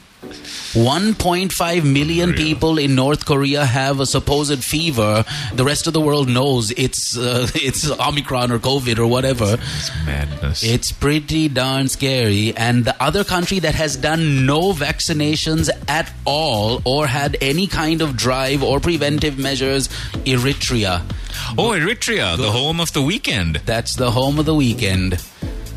one point five million Korea. People in North Korea have a supposed fever. The rest of the world knows it's uh, it's Omicron or COVID or whatever. It's, it's madness. It's pretty darn scary. And the other country that has done no vaccinations at all or had any kind of drive or preventive measures, Eritrea. Oh, Eritrea, the, the home of the weekend. That's the home of the weekend.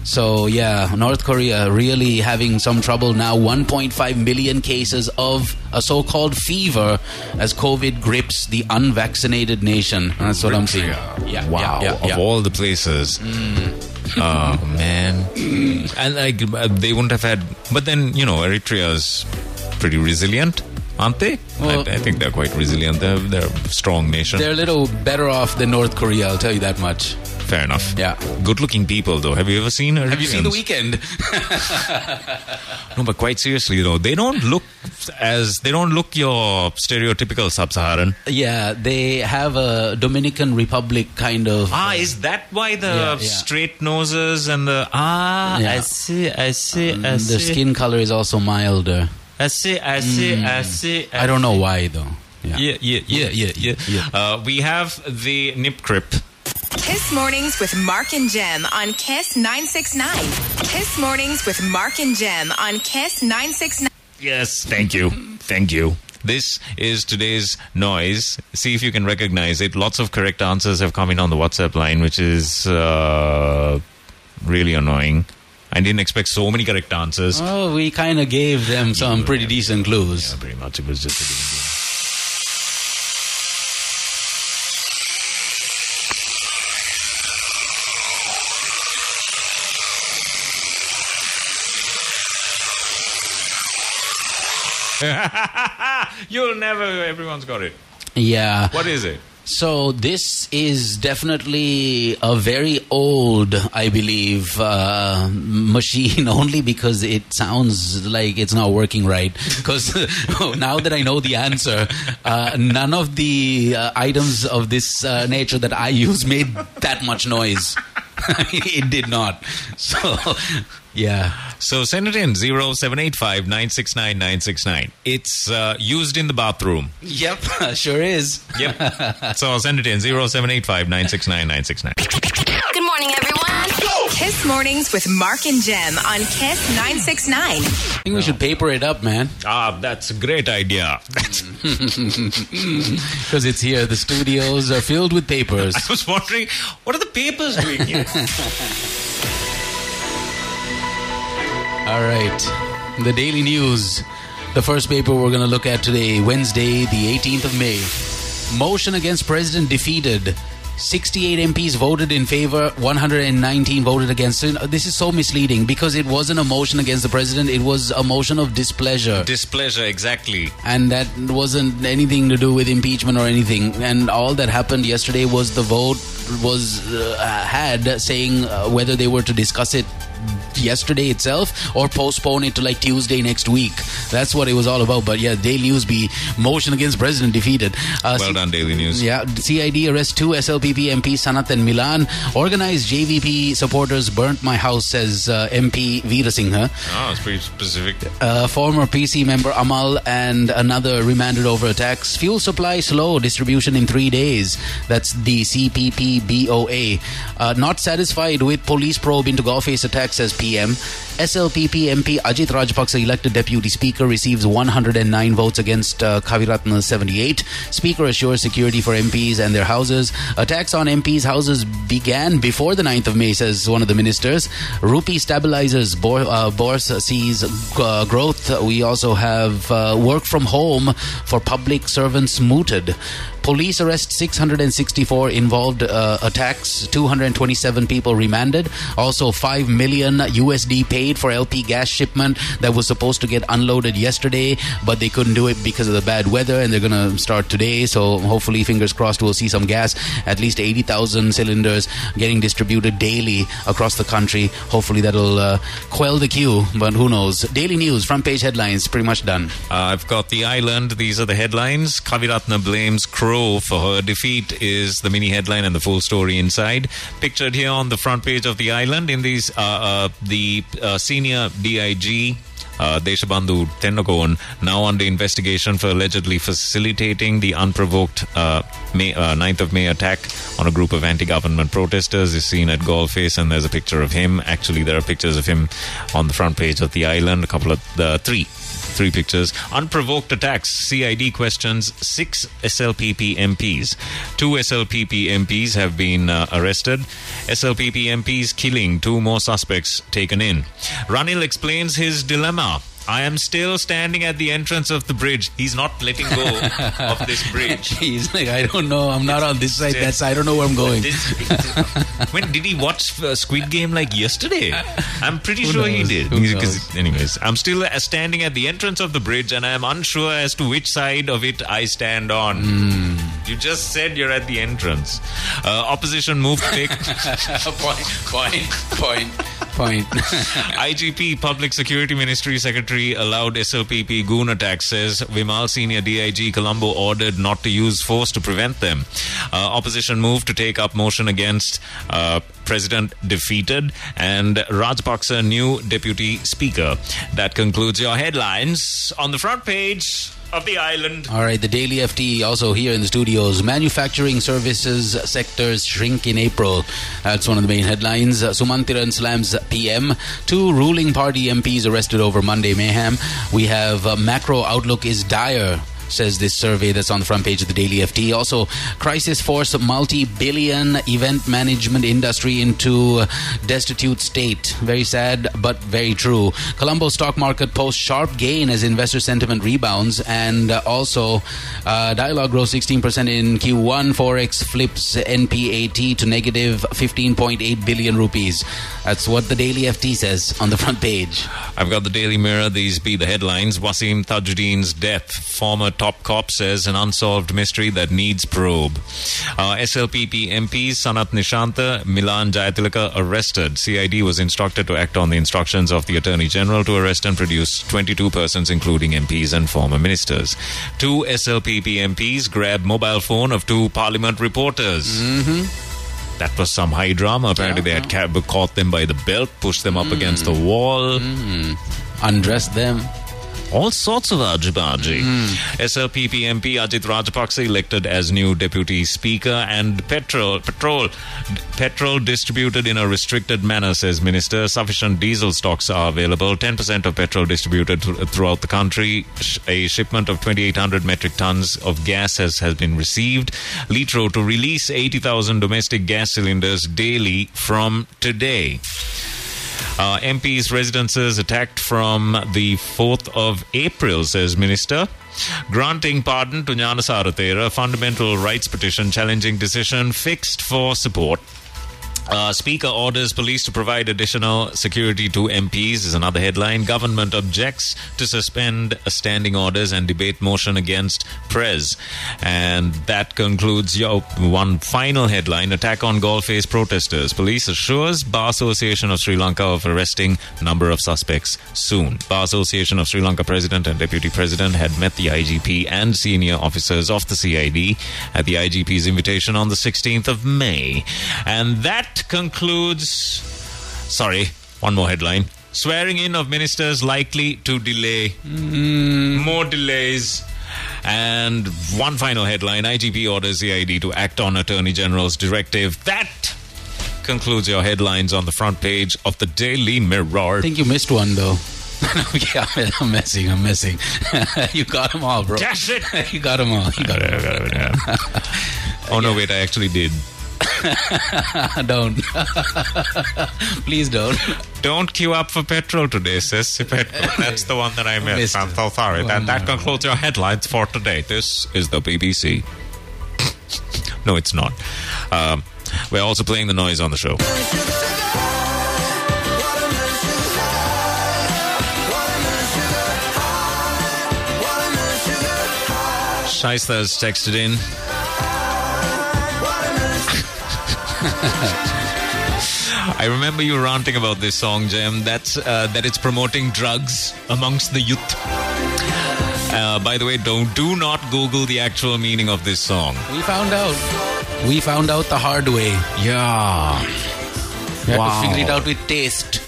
So, yeah, North Korea really having some trouble now. one point five million cases of a so-called fever as COVID grips the unvaccinated nation. That's what Eritrea. I'm seeing. Yeah, wow, yeah, yeah, yeah. Of all the places. Mm. Oh, man. Mm. And like, they wouldn't have had... But then, you know, Eritrea's pretty resilient. Aren't they? Well, I, I think they're quite resilient. They're, they're a strong nation. They're a little better off than North Korea, I'll tell you that much. Fair enough. Yeah. Good-looking people, though. Have you ever seen Eritreans? Have you seen The Weeknd? No, but quite seriously, though, they don't look as they don't look your stereotypical sub-Saharan. Yeah, they have a Dominican Republic kind of. Ah, uh, is that why the yeah, yeah. straight noses and the ah? Yeah. I see. I see. Um, I see. The skin color is also milder. I see, I see, mm. I see, I, I don't know see. Why, though. Yeah, yeah, yeah, yeah, yeah. yeah, yeah. Uh, we have the Nip Crip. Kiss Mornings with Mark and Jem on Kiss nine six nine. Kiss Mornings with Mark and Jem on Kiss nine six nine. Yes, thank you. Thank you. This is today's noise. See if you can recognize it. Lots of correct answers have come in on the WhatsApp line, which is uh, really annoying. I didn't expect so many correct answers. Oh, we kind of gave them some pretty decent clues. Yeah, pretty much. It was just a game. You'll never... Everyone's got it. Yeah. What is it? So this is definitely a very old, I believe, uh, machine, only because it sounds like it's not working right. Because now that I know the answer, uh, none of the uh, items of this uh, nature that I use made that much noise. It did not. So, yeah. So send it in, zero seven eight five nine six nine nine six nine. It's uh, used in the bathroom. Yep, sure is. Yep. So send it in, zero seven eight five nine six nine nine six nine. Good morning, everyone. Go! Kiss Mornings with Mark and Jem on Kiss nine six nine. I think we should paper it up, man. Ah, that's a great idea. Because it's here. The studios are filled with papers. I was wondering, what are the papers doing here? All right. The Daily News. The first paper we're going to look at today, Wednesday, the eighteenth of May. Motion against president defeated. sixty-eight M Ps voted in favor, one hundred nineteen voted against. This is so misleading because it wasn't a motion against the president. It was a motion of displeasure. Displeasure, exactly. And that wasn't anything to do with impeachment or anything. And all that happened yesterday was the vote was uh, had saying uh, whether they were to discuss it yesterday itself or postpone it to like Tuesday next week. That's what it was all about. But yeah, Daily News be motion against president defeated. Uh, well C- done, Daily News. Yeah, C I D arrests two S L P P M Ps, Sanat and Milan. Organized J V P supporters burnt my house, says uh, M P Veerasinghe. Oh, it's pretty specific. Uh, former P C member Amal and another remanded over attacks. Fuel supply slow, distribution in three days. That's the C P P B O A. Uh, not satisfied with police probe into Golface attack, says P M. S L P P M P Ajith Rajapaksa, elected deputy speaker, receives one hundred nine votes against uh, Kavirathne seventy-eight. Speaker assures security for M Ps and their houses. Attacks on M Ps' houses began before the ninth of May, says one of the ministers. Rupee stabilizes, Bor- uh, Bourse sees uh, growth. We also have uh, work from home for public servants mooted. Police arrest six hundred sixty-four involved uh, attacks, two hundred twenty-seven people remanded. Also five million U S D paid for L P gas shipment that was supposed to get unloaded yesterday, but they couldn't do it because of the bad weather, and they're going to start today. So hopefully, fingers crossed, we'll see some gas. At least eighty thousand cylinders getting distributed daily across the country. Hopefully that'll uh, quell the queue, but who knows. Daily News, front page headlines, pretty much done. Uh, I've got The Island. These are the headlines. Kavirathne blames Crow for her defeat is the mini headline and the full story inside. Pictured here on the front page of The Island in these uh, uh, the uh, senior D I G uh, Deshabandhu Tennakoon now under investigation for allegedly facilitating the unprovoked uh, May, uh, ninth of May attack on a group of anti-government protesters is seen at Golface, and there's a picture of him. Actually, there are pictures of him on the front page of The Island, a couple of the three. Three pictures. Unprovoked attacks. C I D questions six S L P P M Ps. Two S L P P M Ps have been uh, arrested. S L P P M Ps killing. Two more suspects taken in. Ranil explains his dilemma. I am still standing at the entrance of the bridge. He's not letting go of this bridge. He's like, I don't know. I'm not on this side. That side. I don't know where I'm going. When did he watch uh, Squid Game like yesterday? I'm pretty Who sure knows? he did. Because, anyways, I'm still standing at the entrance of the bridge, and I am unsure as to which side of it I stand on. Mm. You just said you're at the entrance. Uh, opposition move to take... point, point, point, point. I G P, Public Security Ministry Secretary, allowed S L P P goon attacks, says Vimal, senior D I G, Colombo, ordered not to use force to prevent them. Uh, opposition move to take up motion against uh, president defeated, and Rajapaksa, new deputy speaker. That concludes your headlines on the front page of The Island. All right, the Daily F T also here in the studios. Manufacturing services sectors shrink in April. That's one of the main headlines. Uh, Sumantiran slams P M. Two ruling party M Ps arrested over Monday mayhem. We have uh, macro outlook is dire, says this survey that's on the front page of the Daily F T. Also, crisis force multi-billion event management industry into destitute state. Very sad, but very true. Colombo stock market posts sharp gain as investor sentiment rebounds. And also, uh, Dialog grows sixteen percent in Q one. Forex flips N P A T to negative fifteen point eight billion rupees. That's what the Daily F T says on the front page. I've got the Daily Mirror. These be the headlines. Wasim Tajuddin's death. Former top cop says an unsolved mystery that needs probe. Uh, S L P P M Ps Sanat Nishanta, Milan Jayatilaka arrested. C I D was instructed to act on the instructions of the Attorney General to arrest and produce twenty-two persons, including M Ps and former ministers. Two S L P P M Ps grabbed mobile phone of two parliament reporters. Mm-hmm. That was some high drama. Apparently yeah, they had yeah. caught them by the belt, pushed them up mm. against the wall. Mm. Undressed them. All sorts of argy-bargy. Mm. S L P P M P Ajith Rajapaksa elected as new deputy speaker, and petrol petrol, petrol distributed in a restricted manner, says minister. Sufficient diesel stocks are available. ten percent of petrol distributed th- throughout the country. A shipment of twenty-eight hundred metric tons of gas has, has been received. Litro to release eighty thousand domestic gas cylinders daily from today. Uh, M Ps' residences attacked from the fourth of April, says Minister. Granting pardon to Gnanasarathere, fundamental rights petition challenging decision fixed for support. Uh, Speaker orders police to provide additional security to M Ps is another headline. Government objects to suspend standing orders and debate motion against Prez. And that concludes your one final headline. Attack on Golf-face protesters. Police assures Bar Association of Sri Lanka of arresting number of suspects soon. Bar Association of Sri Lanka President and Deputy President had met the I G P and senior officers of the C I D at the I G P's invitation on the sixteenth of May. And that concludes, sorry, one more headline. Swearing in of ministers likely to delay. Mm. More delays. And one final headline. I G P orders C I D to act on Attorney General's directive. That concludes your headlines on the front page of the Daily Mirror. I think you missed one, though. yeah, I'm messing, I'm messing. you got them all, bro. That's it. you got them all. You got them all. Yeah. Oh, no, wait, I actually did. don't. Please don't. Don't queue up for petrol today, sis. Petrol. That's the one that I missed. I'm so sorry. That, that concludes your headlines for today. This is the B B C. No, it's not. Um, we're also playing the noise on the show. Shaista has texted in. I remember you ranting about this song, Jem. That's uh, that it's promoting drugs amongst the youth. Uh, by the way, don't do not Google the actual meaning of this song. We found out. We found out the hard way. Yeah. You wow. have to figure it out with taste.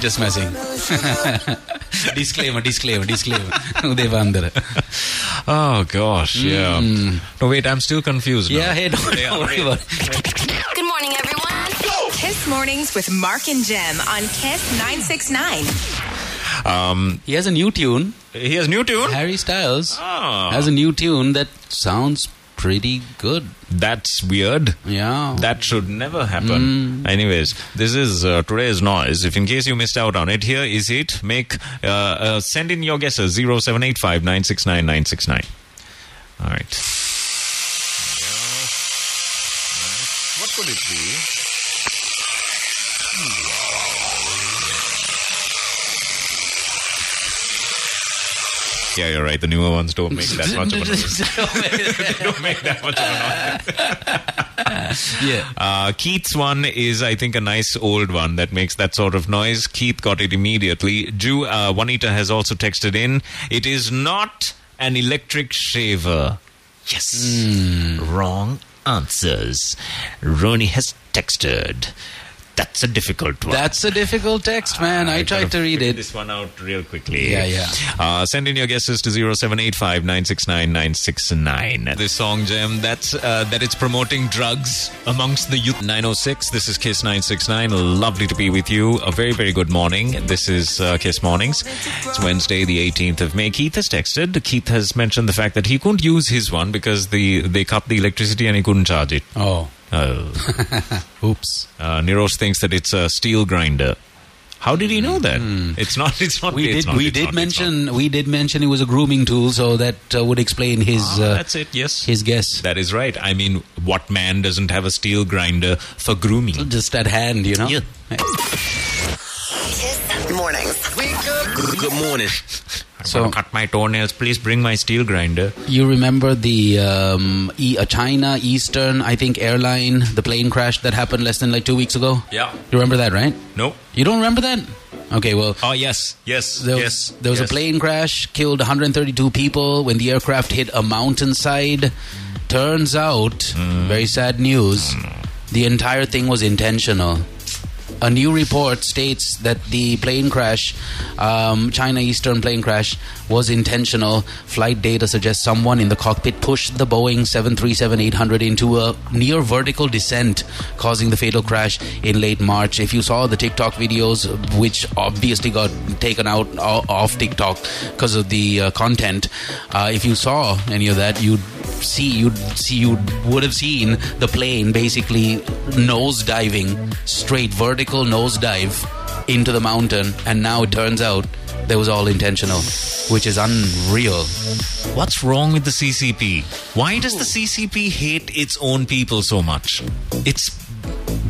Just messing. disclaimer, disclaimer, disclaimer. Oh, gosh, yeah. Mm. No, wait, I'm still confused now. Yeah, hey, don't, don't yeah, worry about it. Good morning, everyone. Go! Kiss Mornings with Mark and Jem on Kiss nine six nine. Um, he has a new tune. He has a new tune? Harry Styles oh. has a new tune that sounds pretty good. That's weird. Yeah. That should never happen. Mm. Anyways, this is uh, today's noise. If in case you missed out on it, here is it. Make uh, uh, send in your guesses. zero seven eight five nine six nine nine six nine. All right. What could it be? Yeah, you're right. The newer ones don't make that much of a noise. They don't make that much of a noise. yeah. Uh, Keith's one is, I think, a nice old one that makes that sort of noise. Keith got it immediately. Ju, uh, Juanita has also texted in. It is not an electric shaver. Yes. Mm. Wrong answers. Ronnie has texted. That's a difficult one. That's a difficult text, man. Uh, I, I tried to read it. This one out real quickly. Yeah, yeah. Uh, send in your guesses to zero seven eight five nine six nine nine six nine. This song, Jem, that's uh, that it's promoting drugs amongst the youth. nine oh six. This is Kiss nine six nine. Lovely to be with you. A very, very good morning. This is uh, Kiss Mornings. It's Wednesday, the eighteenth of May. Keith has texted. Keith has mentioned the fact that he couldn't use his one because the they cut the electricity and he couldn't charge it. Oh. Uh, Oops. Uh, Nirosh thinks that it's a steel grinder. How did he know that? Mm. It's not. It's not. We did. Not, we did not, mention. We did mention it was a grooming tool, so that uh, would explain his. Ah, uh, that's it. Yes. His guess. That is right. I mean, what man doesn't have a steel grinder for grooming? Just at hand, you know. Yeah. Kiss Mornings. Good, good morning. I'm so, gonna cut my toenails. Please bring my steel grinder. You remember the um, e- China Eastern, I think, airline, the plane crash that happened less than like two weeks ago? Yeah. You remember that, right? No. You don't remember that? Okay, well. Oh, yes. Yes. There was, yes. There was yes. a plane crash, killed one hundred thirty-two people when the aircraft hit a mountainside. Turns out, mm. very sad news, mm. the entire thing was intentional. A new report states that the plane crash, um, China Eastern plane crash, was intentional. Flight data suggests someone in the cockpit pushed the Boeing seven thirty-seven eight hundred into a near vertical descent, causing the fatal crash in late March. If you saw the TikTok videos, which obviously got taken out off TikTok because of the uh, content, uh, if you saw any of that, you'd see you see you would have seen the plane basically nose diving, straight vertical nose dive into the mountain, and now it turns out that was all intentional, which is unreal. What's wrong with the C C P? Why does the C C P hate its own people so much? It's...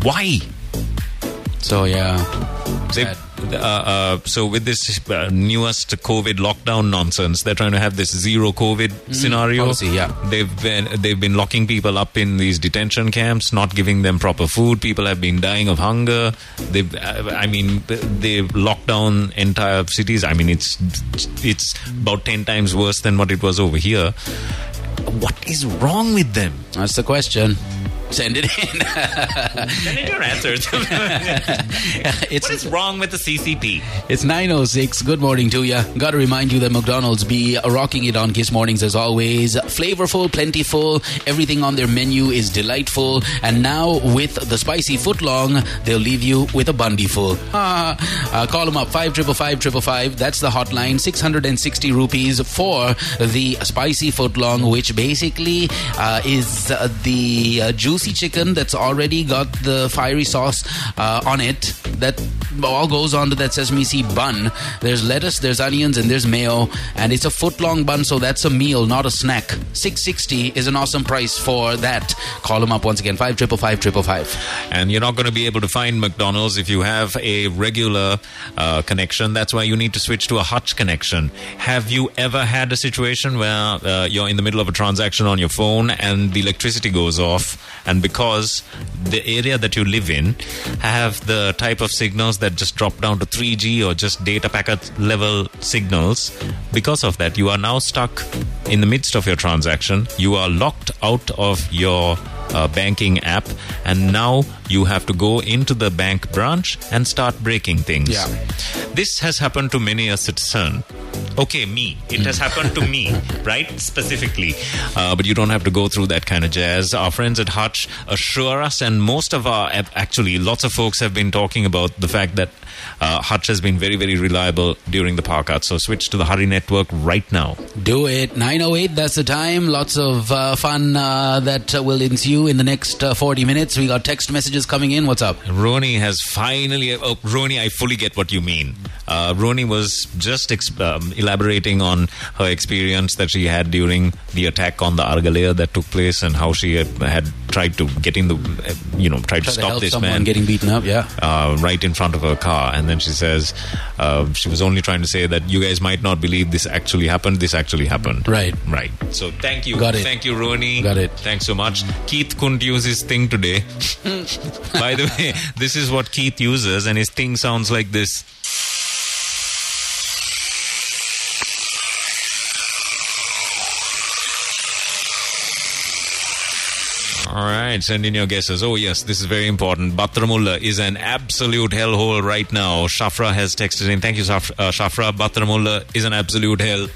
why? So, yeah. They, uh, uh, so, with this uh, newest COVID lockdown nonsense, they're trying to have this zero COVID mm-hmm. scenario. Policy, yeah. They've been, they've been locking people up in these detention camps, not giving them proper food. People have been dying of hunger. They've, I mean, they've locked down entire cities. I mean, it's it's about ten times worse than what it was over here. What is wrong with them? That's the question. Send it in. Send in your answers. What is wrong with the C C P? It's nine oh six. Good morning to ya. Got to remind you that McDonald's be rocking it on Kiss Mornings as always. Flavorful, plentiful. Everything on their menu is delightful. And now with the spicy footlong, they'll leave you with a bundy full. Uh, uh, call them up. five five five five five five. That's the hotline. six hundred sixty rupees for the spicy footlong, which basically uh, is uh, the uh, juice chicken that's already got the fiery sauce uh, on it. That all goes onto that sesame seed bun. There's lettuce, there's onions, and there's mayo. And it's a foot-long bun, so that's a meal, not a snack. six hundred sixty is an awesome price for that. Call them up once again, five five five five five five. And you're not going to be able to find McDonald's if you have a regular uh, connection. That's why you need to switch to a Hutch connection. Have you ever had a situation where uh, you're in the middle of a transaction on your phone and the electricity goes off? And because the area that you live in have the type of signals that just drop down to three G or just data packet level signals, because of that, you are now stuck in the midst of your transaction. You are locked out of your uh, banking app, and now you have to go into the bank branch and start breaking things. Yeah. This has happened to many a citizen. Okay, me. It has happened to me, right? Specifically. Uh, but you don't have to go through that kind of jazz. Our friends at Hutch assure us, and most of our, actually, lots of folks have been talking about the fact that uh, Hutch has been very, very reliable during the park out. So switch to the Hurry Network right now. Do it. nine oh eight, that's the time. Lots of uh, fun uh, that uh, will ensue in the next uh, forty minutes. We got text messages coming in. What's up? Rohini has finally... Oh, Rohini, I fully get what you mean. Uh, Rohini was just... Exp- um, elaborating on her experience that she had during the attack on the Argalayer that took place, and how she had, had tried to get in the, you know, tried, tried to stop to this man getting beaten up, yeah, uh, right in front of her car. And then she says, uh, she was only trying to say that you guys might not believe this actually happened. This actually happened, right? Right. So thank you, got it. Thank you, Rohini. Got it. Thanks so much. Keith couldn't use his thing today. By the way, this is what Keith uses, and his thing sounds like this. All right, send in your guesses. Oh, yes, this is very important. Batramullah is an absolute hellhole right now. Shafra has texted in. Thank you, Shaf- uh, Shafra. Batramullah is an absolute hell.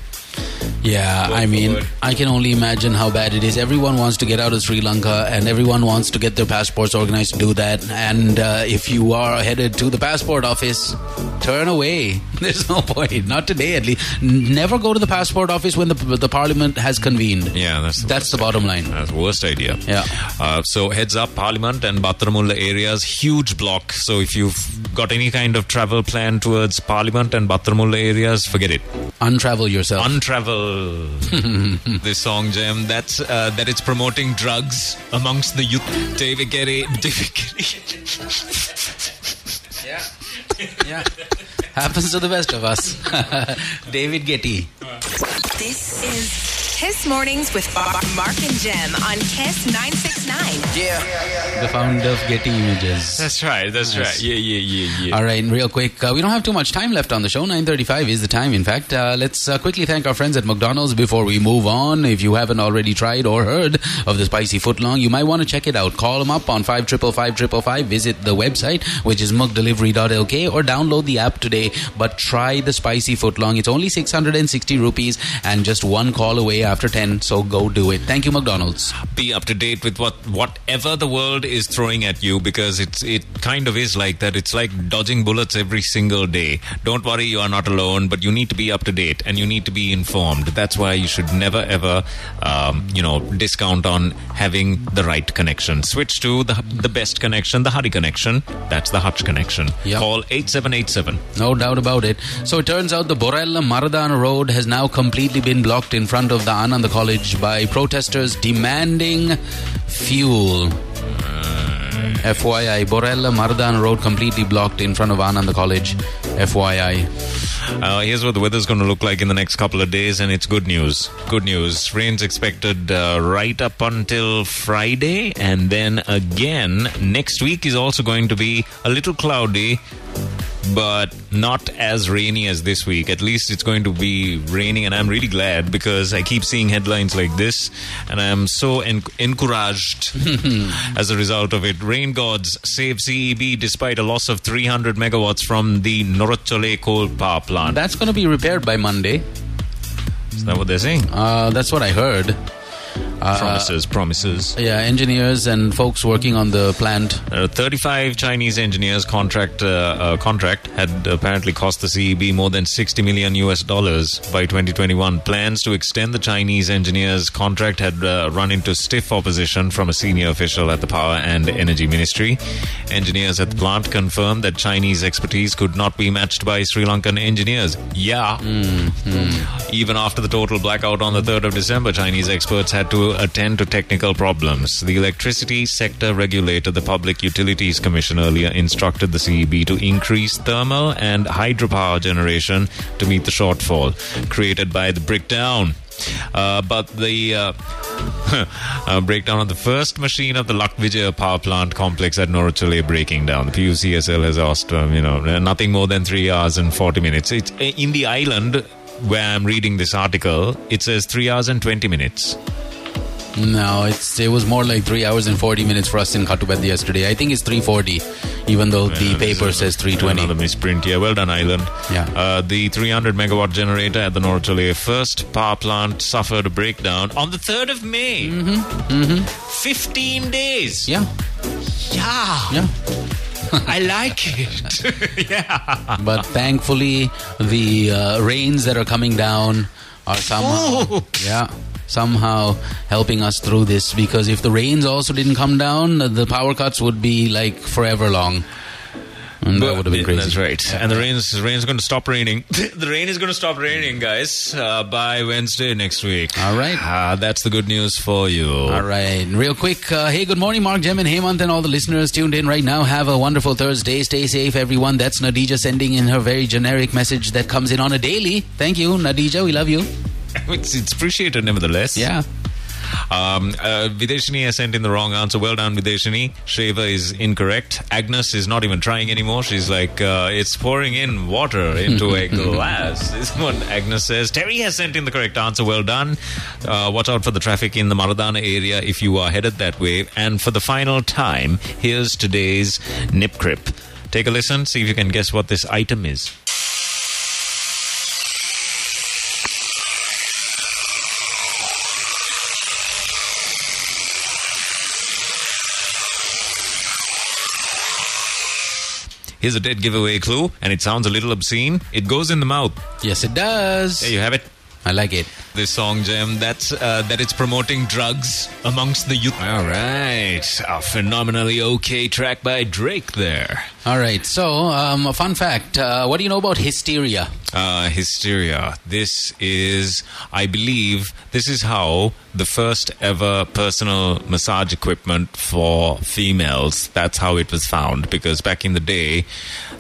Yeah, Go I mean, forward. I can only imagine how bad it is. Everyone wants to get out of Sri Lanka, and everyone wants to get their passports organized to do that. And uh, if you are headed to the passport office, turn away. There's no point. Not today, at least. Never go to the passport office when the the parliament has convened. Yeah, that's the, that's the bottom line. That's the worst idea. Yeah. Uh, so heads up, Parliament and Batramullah areas, huge block. So if you've got any kind of travel plan towards Parliament and Batramullah areas, forget it. Untravel yourself. Untravel. This song jam that's uh, that it's promoting drugs amongst the youth. Devikere, Devikere. Yeah. Yeah. Happens to the best of us. David Getty. This is Kiss Mornings with Bob, Mark and Jem on Kiss nine sixty-nine. Yeah. yeah, yeah, yeah the founder yeah, yeah. of Getty Images. That's right, that's nice. right. Yeah, yeah, yeah, yeah. All right, real quick. Uh, we don't have too much time left on the show. nine thirty-five is the time, in fact. Uh, let's uh, quickly thank our friends at McDonald's before we move on. If you haven't already tried or heard of the Spicy Footlong, you might want to check it out. Call them up on five five five five five five. Visit the website, which is mcdelivery dot l k, or download the app today. But try the Spicy Footlong. It's only six hundred sixty rupees and just one call away. after ten, so go do it. Thank you, McDonald's. Be up to date with what whatever the world is throwing at you, because it's it kind of is like that. It's like dodging bullets every single day. Don't worry, you are not alone, but you need to be up to date and you need to be informed. That's why you should never ever um, you know, discount on having the right connection. Switch to the the best connection, the Hurry connection. That's the Hutch connection. Yep. Call eight seven eight seven. No doubt about it. So it turns out the Borella Maradan Road has now completely been blocked in front of the Ananda College by protesters demanding fuel. F Y I, Borella Maradan Road completely blocked in front of Ananda College. F Y I. Uh, here's what the weather's going to look like in the next couple of days, and it's good news. Good news. Rain's expected uh, right up until Friday, and then again, next week is also going to be a little cloudy, but not as rainy as this week. At least it's going to be raining, and I'm really glad because I keep seeing headlines like this, and I'm so en- encouraged as a result of it. Rain gods save C E B despite a loss of three hundred megawatts from the Norachole coal power plant. That's going to be repaired by Monday. Is that what they're saying? Uh, that's what I heard. Promises, uh, promises. Yeah, engineers and folks working on the plant. Uh, thirty-five Chinese engineers contract uh, uh, contract had apparently cost the C E B more than sixty million U S dollars by twenty twenty-one. Plans to extend the Chinese engineers contract had uh, run into stiff opposition from a senior official at the Power and Energy Ministry. Engineers at the plant confirmed that Chinese expertise could not be matched by Sri Lankan engineers. Yeah. Mm-hmm. Even after the total blackout on the third of December, Chinese experts had to attend to technical problems. The electricity sector regulator, the Public Utilities Commission, earlier instructed the C E B to increase thermal and hydropower generation to meet the shortfall created by the breakdown. Uh, but the uh, uh, breakdown of the first machine of the Lakvijaya power plant complex at Norachole breaking down. The P U C S L has asked, um, you know, nothing more than three hours and forty minutes. It's in the island where I'm reading this article. It says three hours and twenty minutes. No, it's it was more like three hours and forty minutes for us in Khatubad yesterday. I think it's three forty, even though yeah, the paper says three twenty. Another misprint here. Well done, Island. Yeah. Uh, the three hundred megawatt generator at the Norachole first power plant suffered a breakdown on the third of May. Mm-hmm. Mm-hmm. Fifteen days. Yeah. Yeah. Yeah. I like it. Yeah. But thankfully, the uh, rains that are coming down are somehow. Ooh. Yeah. Somehow helping us through this, because if the rains also didn't come down, the power cuts would be like forever long. And that would have been crazy. That's right. And the rain's, the rain's going to stop raining. The rain is going to stop raining, guys, uh, by Wednesday next week. All right. Uh, that's the good news for you. All right. Real quick. Uh, hey, good morning, Mark, Jem, and Hemantha, and all the listeners tuned in right now. Have a wonderful Thursday. Stay safe, everyone. That's Nadija sending in her very generic message that comes in on a daily. Thank you, Nadija. We love you. It's, it's appreciated nevertheless. Yeah. Um, uh, Videshini has sent in the wrong answer. Well done, Videshini. Sheva is incorrect. Agnes is not even trying anymore. She's like, uh, it's pouring in water into a glass. This is what Agnes says. Terry has sent in the correct answer. Well done. Uh, watch out for the traffic in the Maradana area if you are headed that way. And for the final time, here's today's Nip Crip. Take a listen. See if you can guess what this item is. Here's a dead giveaway clue, and it sounds a little obscene. It goes in the mouth. Yes, it does. There you have it. I like it. This song, Jam, that's uh, that it's promoting drugs amongst the youth. All right. A phenomenally okay track by Drake there. All right. So, um, a fun fact. Uh, what do you know about hysteria? Uh, hysteria. This is, I believe, this is how the first ever personal massage equipment for females, that's how it was found. Because back in the day,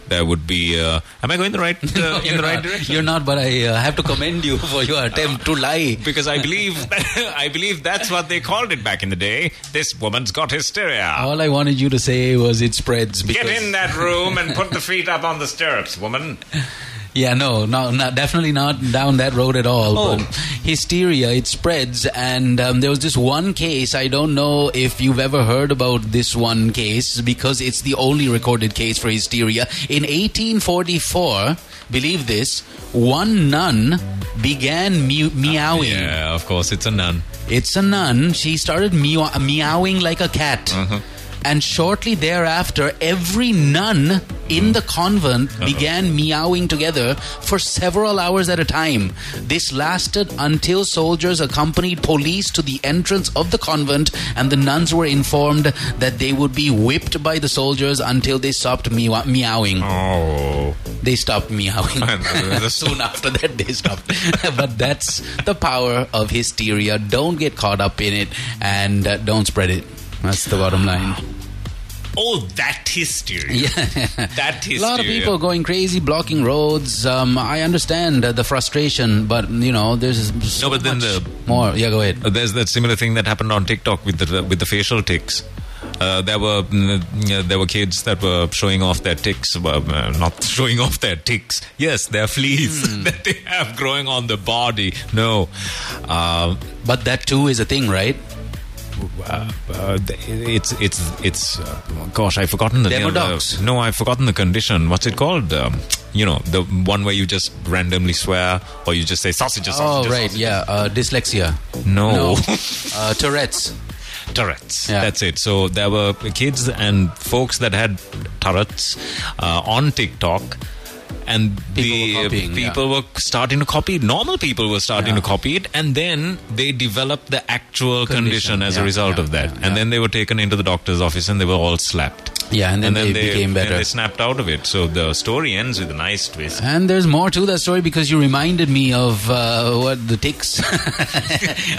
there would be... Uh, am I going the right, uh, no, in the right not. direction? You're not, but I uh, have to commend you for your attempt to lie. Because I believe I believe that's what they called it back in the day. This woman's got hysteria. All I wanted you to say was it spreads because... Get in that room and put the feet up on the stirrups, woman. Yeah, no, no, no, definitely not down that road at all. Oh. But hysteria, it spreads. And um, there was this one case, I don't know if you've ever heard about this one case, because it's the only recorded case for hysteria. In eighteen forty-four, believe this, one nun began mew- meowing. Uh, yeah, of course, it's a nun. It's a nun. She started meow- meowing like a cat. Uh-huh. And shortly thereafter, every nun in the convent Uh-oh. began meowing together for several hours at a time. This lasted until soldiers accompanied police to the entrance of the convent, and the nuns were informed that they would be whipped by the soldiers until they stopped meow- meowing. Oh. They stopped meowing. Soon after that, they stopped. But that's the power of hysteria. Don't get caught up in it, and uh, don't spread it. That's the bottom line. Oh, that hysteria. Yeah. That hysteria. A lot of people going crazy, blocking roads. Um, I understand the frustration, but, you know, there's so no, but then much the, more. Yeah, go ahead. There's that similar thing that happened on TikTok with the with the facial tics. Uh, there were uh, there were kids that were showing off their ticks, well, uh, not showing off their ticks. Yes, their fleas mm. that they have growing on the body. No. Uh, but that too is a thing, right? Uh, uh, it's it's it's. Uh, gosh, I've forgotten the name. The, no, I've forgotten the condition. What's it called? Um, you know, the one where you just randomly swear, or you just say sausages. sausages oh, right, sausages. yeah. Uh, dyslexia. No. no. uh, Tourette's. Tourette's. Yeah. That's it. So there were kids and folks that had Tourette's uh, on TikTok. And people, the, were, copying, people yeah. were starting to copy it. Normal people were starting yeah. to copy it. And then they developed the actual condition, condition as yeah, a result yeah, of that. Yeah, and yeah. then they were taken into the doctor's office and they were all slapped. Yeah, and then, and then they, they became better. And they snapped out of it. So the story ends with a nice twist. And there's more to that story because you reminded me of uh, what the tics.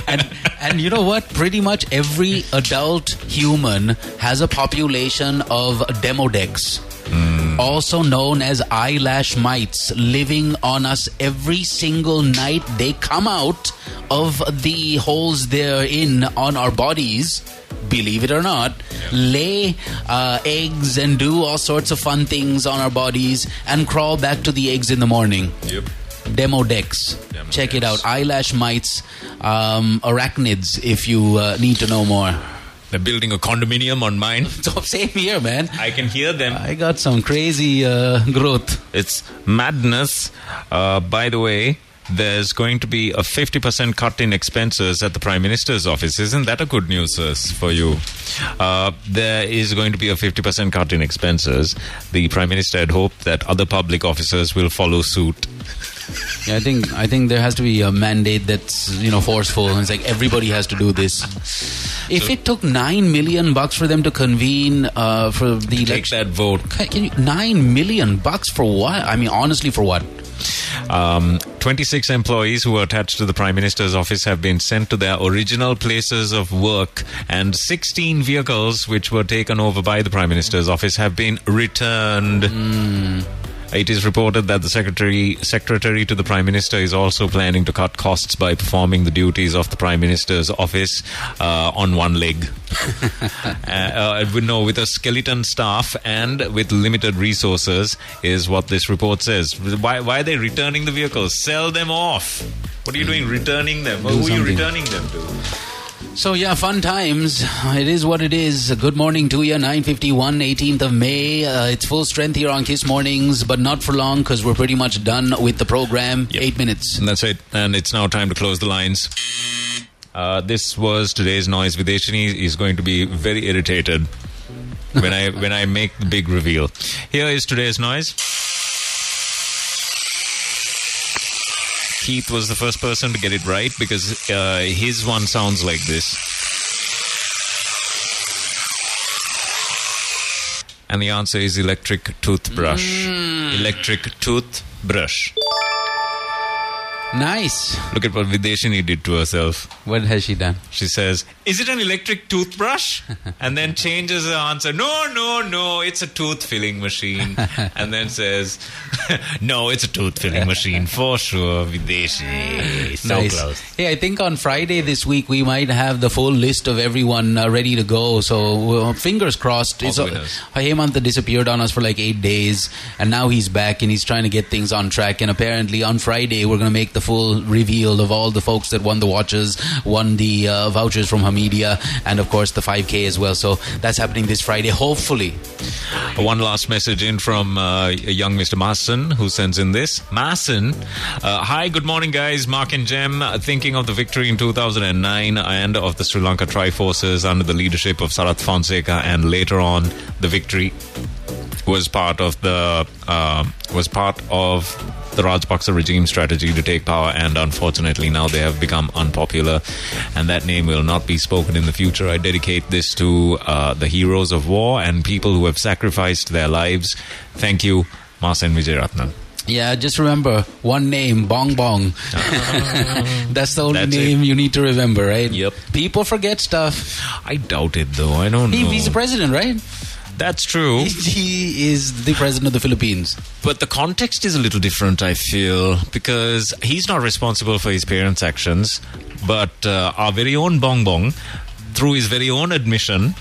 and, and you know what? Pretty much every adult human has a population of demodex. Mm. Also known as eyelash mites, living on us every single night. They come out of the holes they're in on our bodies, believe it or not, yeah. lay uh, eggs and do all sorts of fun things on our bodies and crawl back to the eggs in the morning. Yep. Demodex. Demodex. Check it out. Eyelash mites, um, arachnids, if you uh, need to know more. They're building a condominium on mine. So same here, man. I can hear them. I got some crazy uh, growth. It's madness. Uh, by the way, there's going to be a fifty percent cut in expenses at the Prime Minister's office. Isn't that a good news for you? Uh, there is going to be a fifty percent cut in expenses. The Prime Minister had hoped that other public officers will follow suit. Yeah, I think I think there has to be a mandate that's, you know, forceful. It's like everybody has to do this. If so, it took nine million bucks for them to convene uh, for the to election, take that vote. Can you, nine million bucks for what? I mean, honestly, for what? Um, twenty-six employees who were attached to the Prime Minister's office have been sent to their original places of work, and sixteen vehicles which were taken over by the Prime Minister's office have been returned. Mm. It is reported that the secretary secretary to the Prime Minister is also planning to cut costs by performing the duties of the Prime Minister's office uh, on one leg. uh, uh, no, with a skeleton staff and with limited resources is what this report says. Why, why are they returning the vehicles? Sell them off. What are you doing returning them? Who something. are you returning them to? So, yeah, fun times. It is what it is. Good morning to you, nine fifty-one, eighteenth of May. Uh, it's full strength here on Kiss Mornings, but not for long because we're pretty much done with the program. Yep. Eight minutes. And that's it. And it's now time to close the lines. Uh, this was today's noise. Videshini is going to be very irritated when I when I make the big reveal. Here is today's noise. Keith was the first person to get it right because uh, his one sounds like this. And the answer is electric toothbrush. Mm. Electric toothbrush. Nice. Look at what Videshini did to herself. What has she done? She says, is it an electric toothbrush? And then changes her answer. No, no, no, it's a tooth filling machine. And then says, no, it's a tooth filling machine for sure, Videshini. So nice. Close. Hey, I think on Friday this week, we might have the full list of everyone uh, ready to go. So uh, fingers crossed. All winners. Uh, Hemantha disappeared on us for like eight days. And now he's back and he's trying to get things on track. And apparently on Friday, we're going to make the full reveal of all the folks that won the watches, won the uh, vouchers from Hamidia, and of course the five K as well. So that's happening this Friday, hopefully. One last message in from uh, young Mister Mason, who sends in this. Mason, uh, hi, good morning guys, Mark and Jem. Thinking of the victory in two thousand nine and of the Sri Lanka Triforces under the leadership of Sarath Fonseca, and later on the victory was part of the uh, was part of the Rajapaksa regime strategy to take power, and unfortunately now they have become unpopular and that name will not be spoken in the future. I dedicate this to uh, the heroes of war and people who have sacrificed their lives. Thank you, Masen Vijayaratnam. Yeah, just remember one name, Bong Bong. Uh, that's the only that's name it. You need to remember, right? Yep. People forget stuff. I doubt it though. I don't he, know. He's the president, right? That's true. He is the president of the Philippines. But the context is a little different, I feel, because he's not responsible for his parents' actions. But uh, our very own Bong Bong, through his very own admission,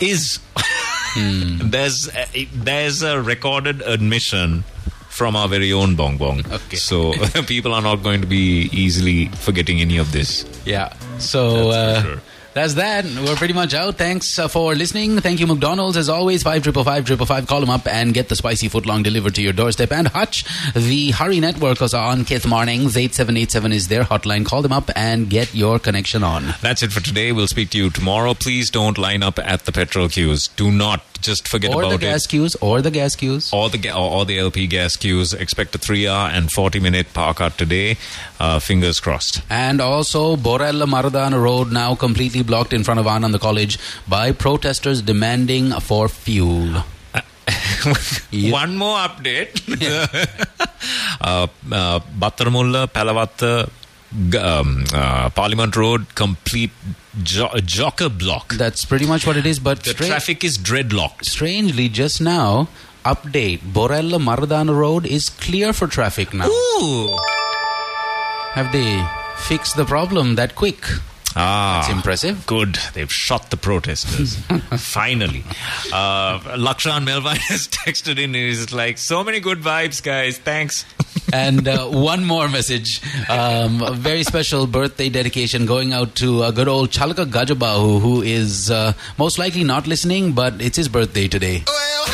is... Hmm. there's, a, there's a recorded admission from our very own Bong Bong. Okay. So people are not going to be easily forgetting any of this. Yeah. So... That's uh, for sure. That's that. We're pretty much out. Thanks uh, for listening. Thank you, McDonald's. As always, five five five five five five. Call them up and get the spicy footlong delivered to your doorstep. And Hutch, the Hurry Network, is on Kiss Mornings. eight seven eight seven is their hotline. Call them up and get your connection on. That's it for today. We'll speak to you tomorrow. Please don't line up at the petrol queues. Do not. Just forget or about it. Or the gas queues. Or the gas queues. Or the, ga- or, or the L P gas queues. Expect a three hour and forty minute power cut today. Uh, fingers crossed. And also, Borella Maradana Road now completely blocked in front of Ananda College by protesters demanding for fuel. Uh, yeah. One more update. Yeah. uh, uh, Batramulla, Palavatta, um, uh, Parliament Road, complete... Jo- jocker block. That's pretty much what it is. But the stra- traffic is dreadlocked. Strangely, just now, update, Borella Maradana Road is clear for traffic now. Ooh. Have they fixed the problem that quick? Ah, that's impressive. Good. They've shot the protesters. Finally. Uh, Lakshan Melvine has texted in and he's like, so many good vibes, guys. Thanks. And uh, one more message. Um, a very special birthday dedication going out to uh, good old Chalaka Gajabahu, who is uh, most likely not listening, but it's his birthday today. Well,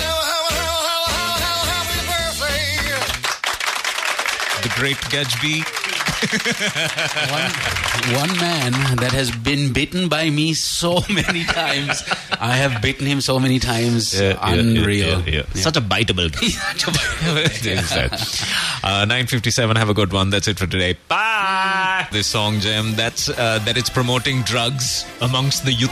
happy birthday. The great Gajbi. one, one man that has been bitten by me so many times. I have bitten him so many times. Yeah, Unreal. Yeah, yeah, yeah. Yeah. Such a biteable guy. Such a biteable guy. uh, nine fifty-seven, have a good one. That's it for today. Bye. This song, Jem, that's, uh, that it's promoting drugs amongst the youth.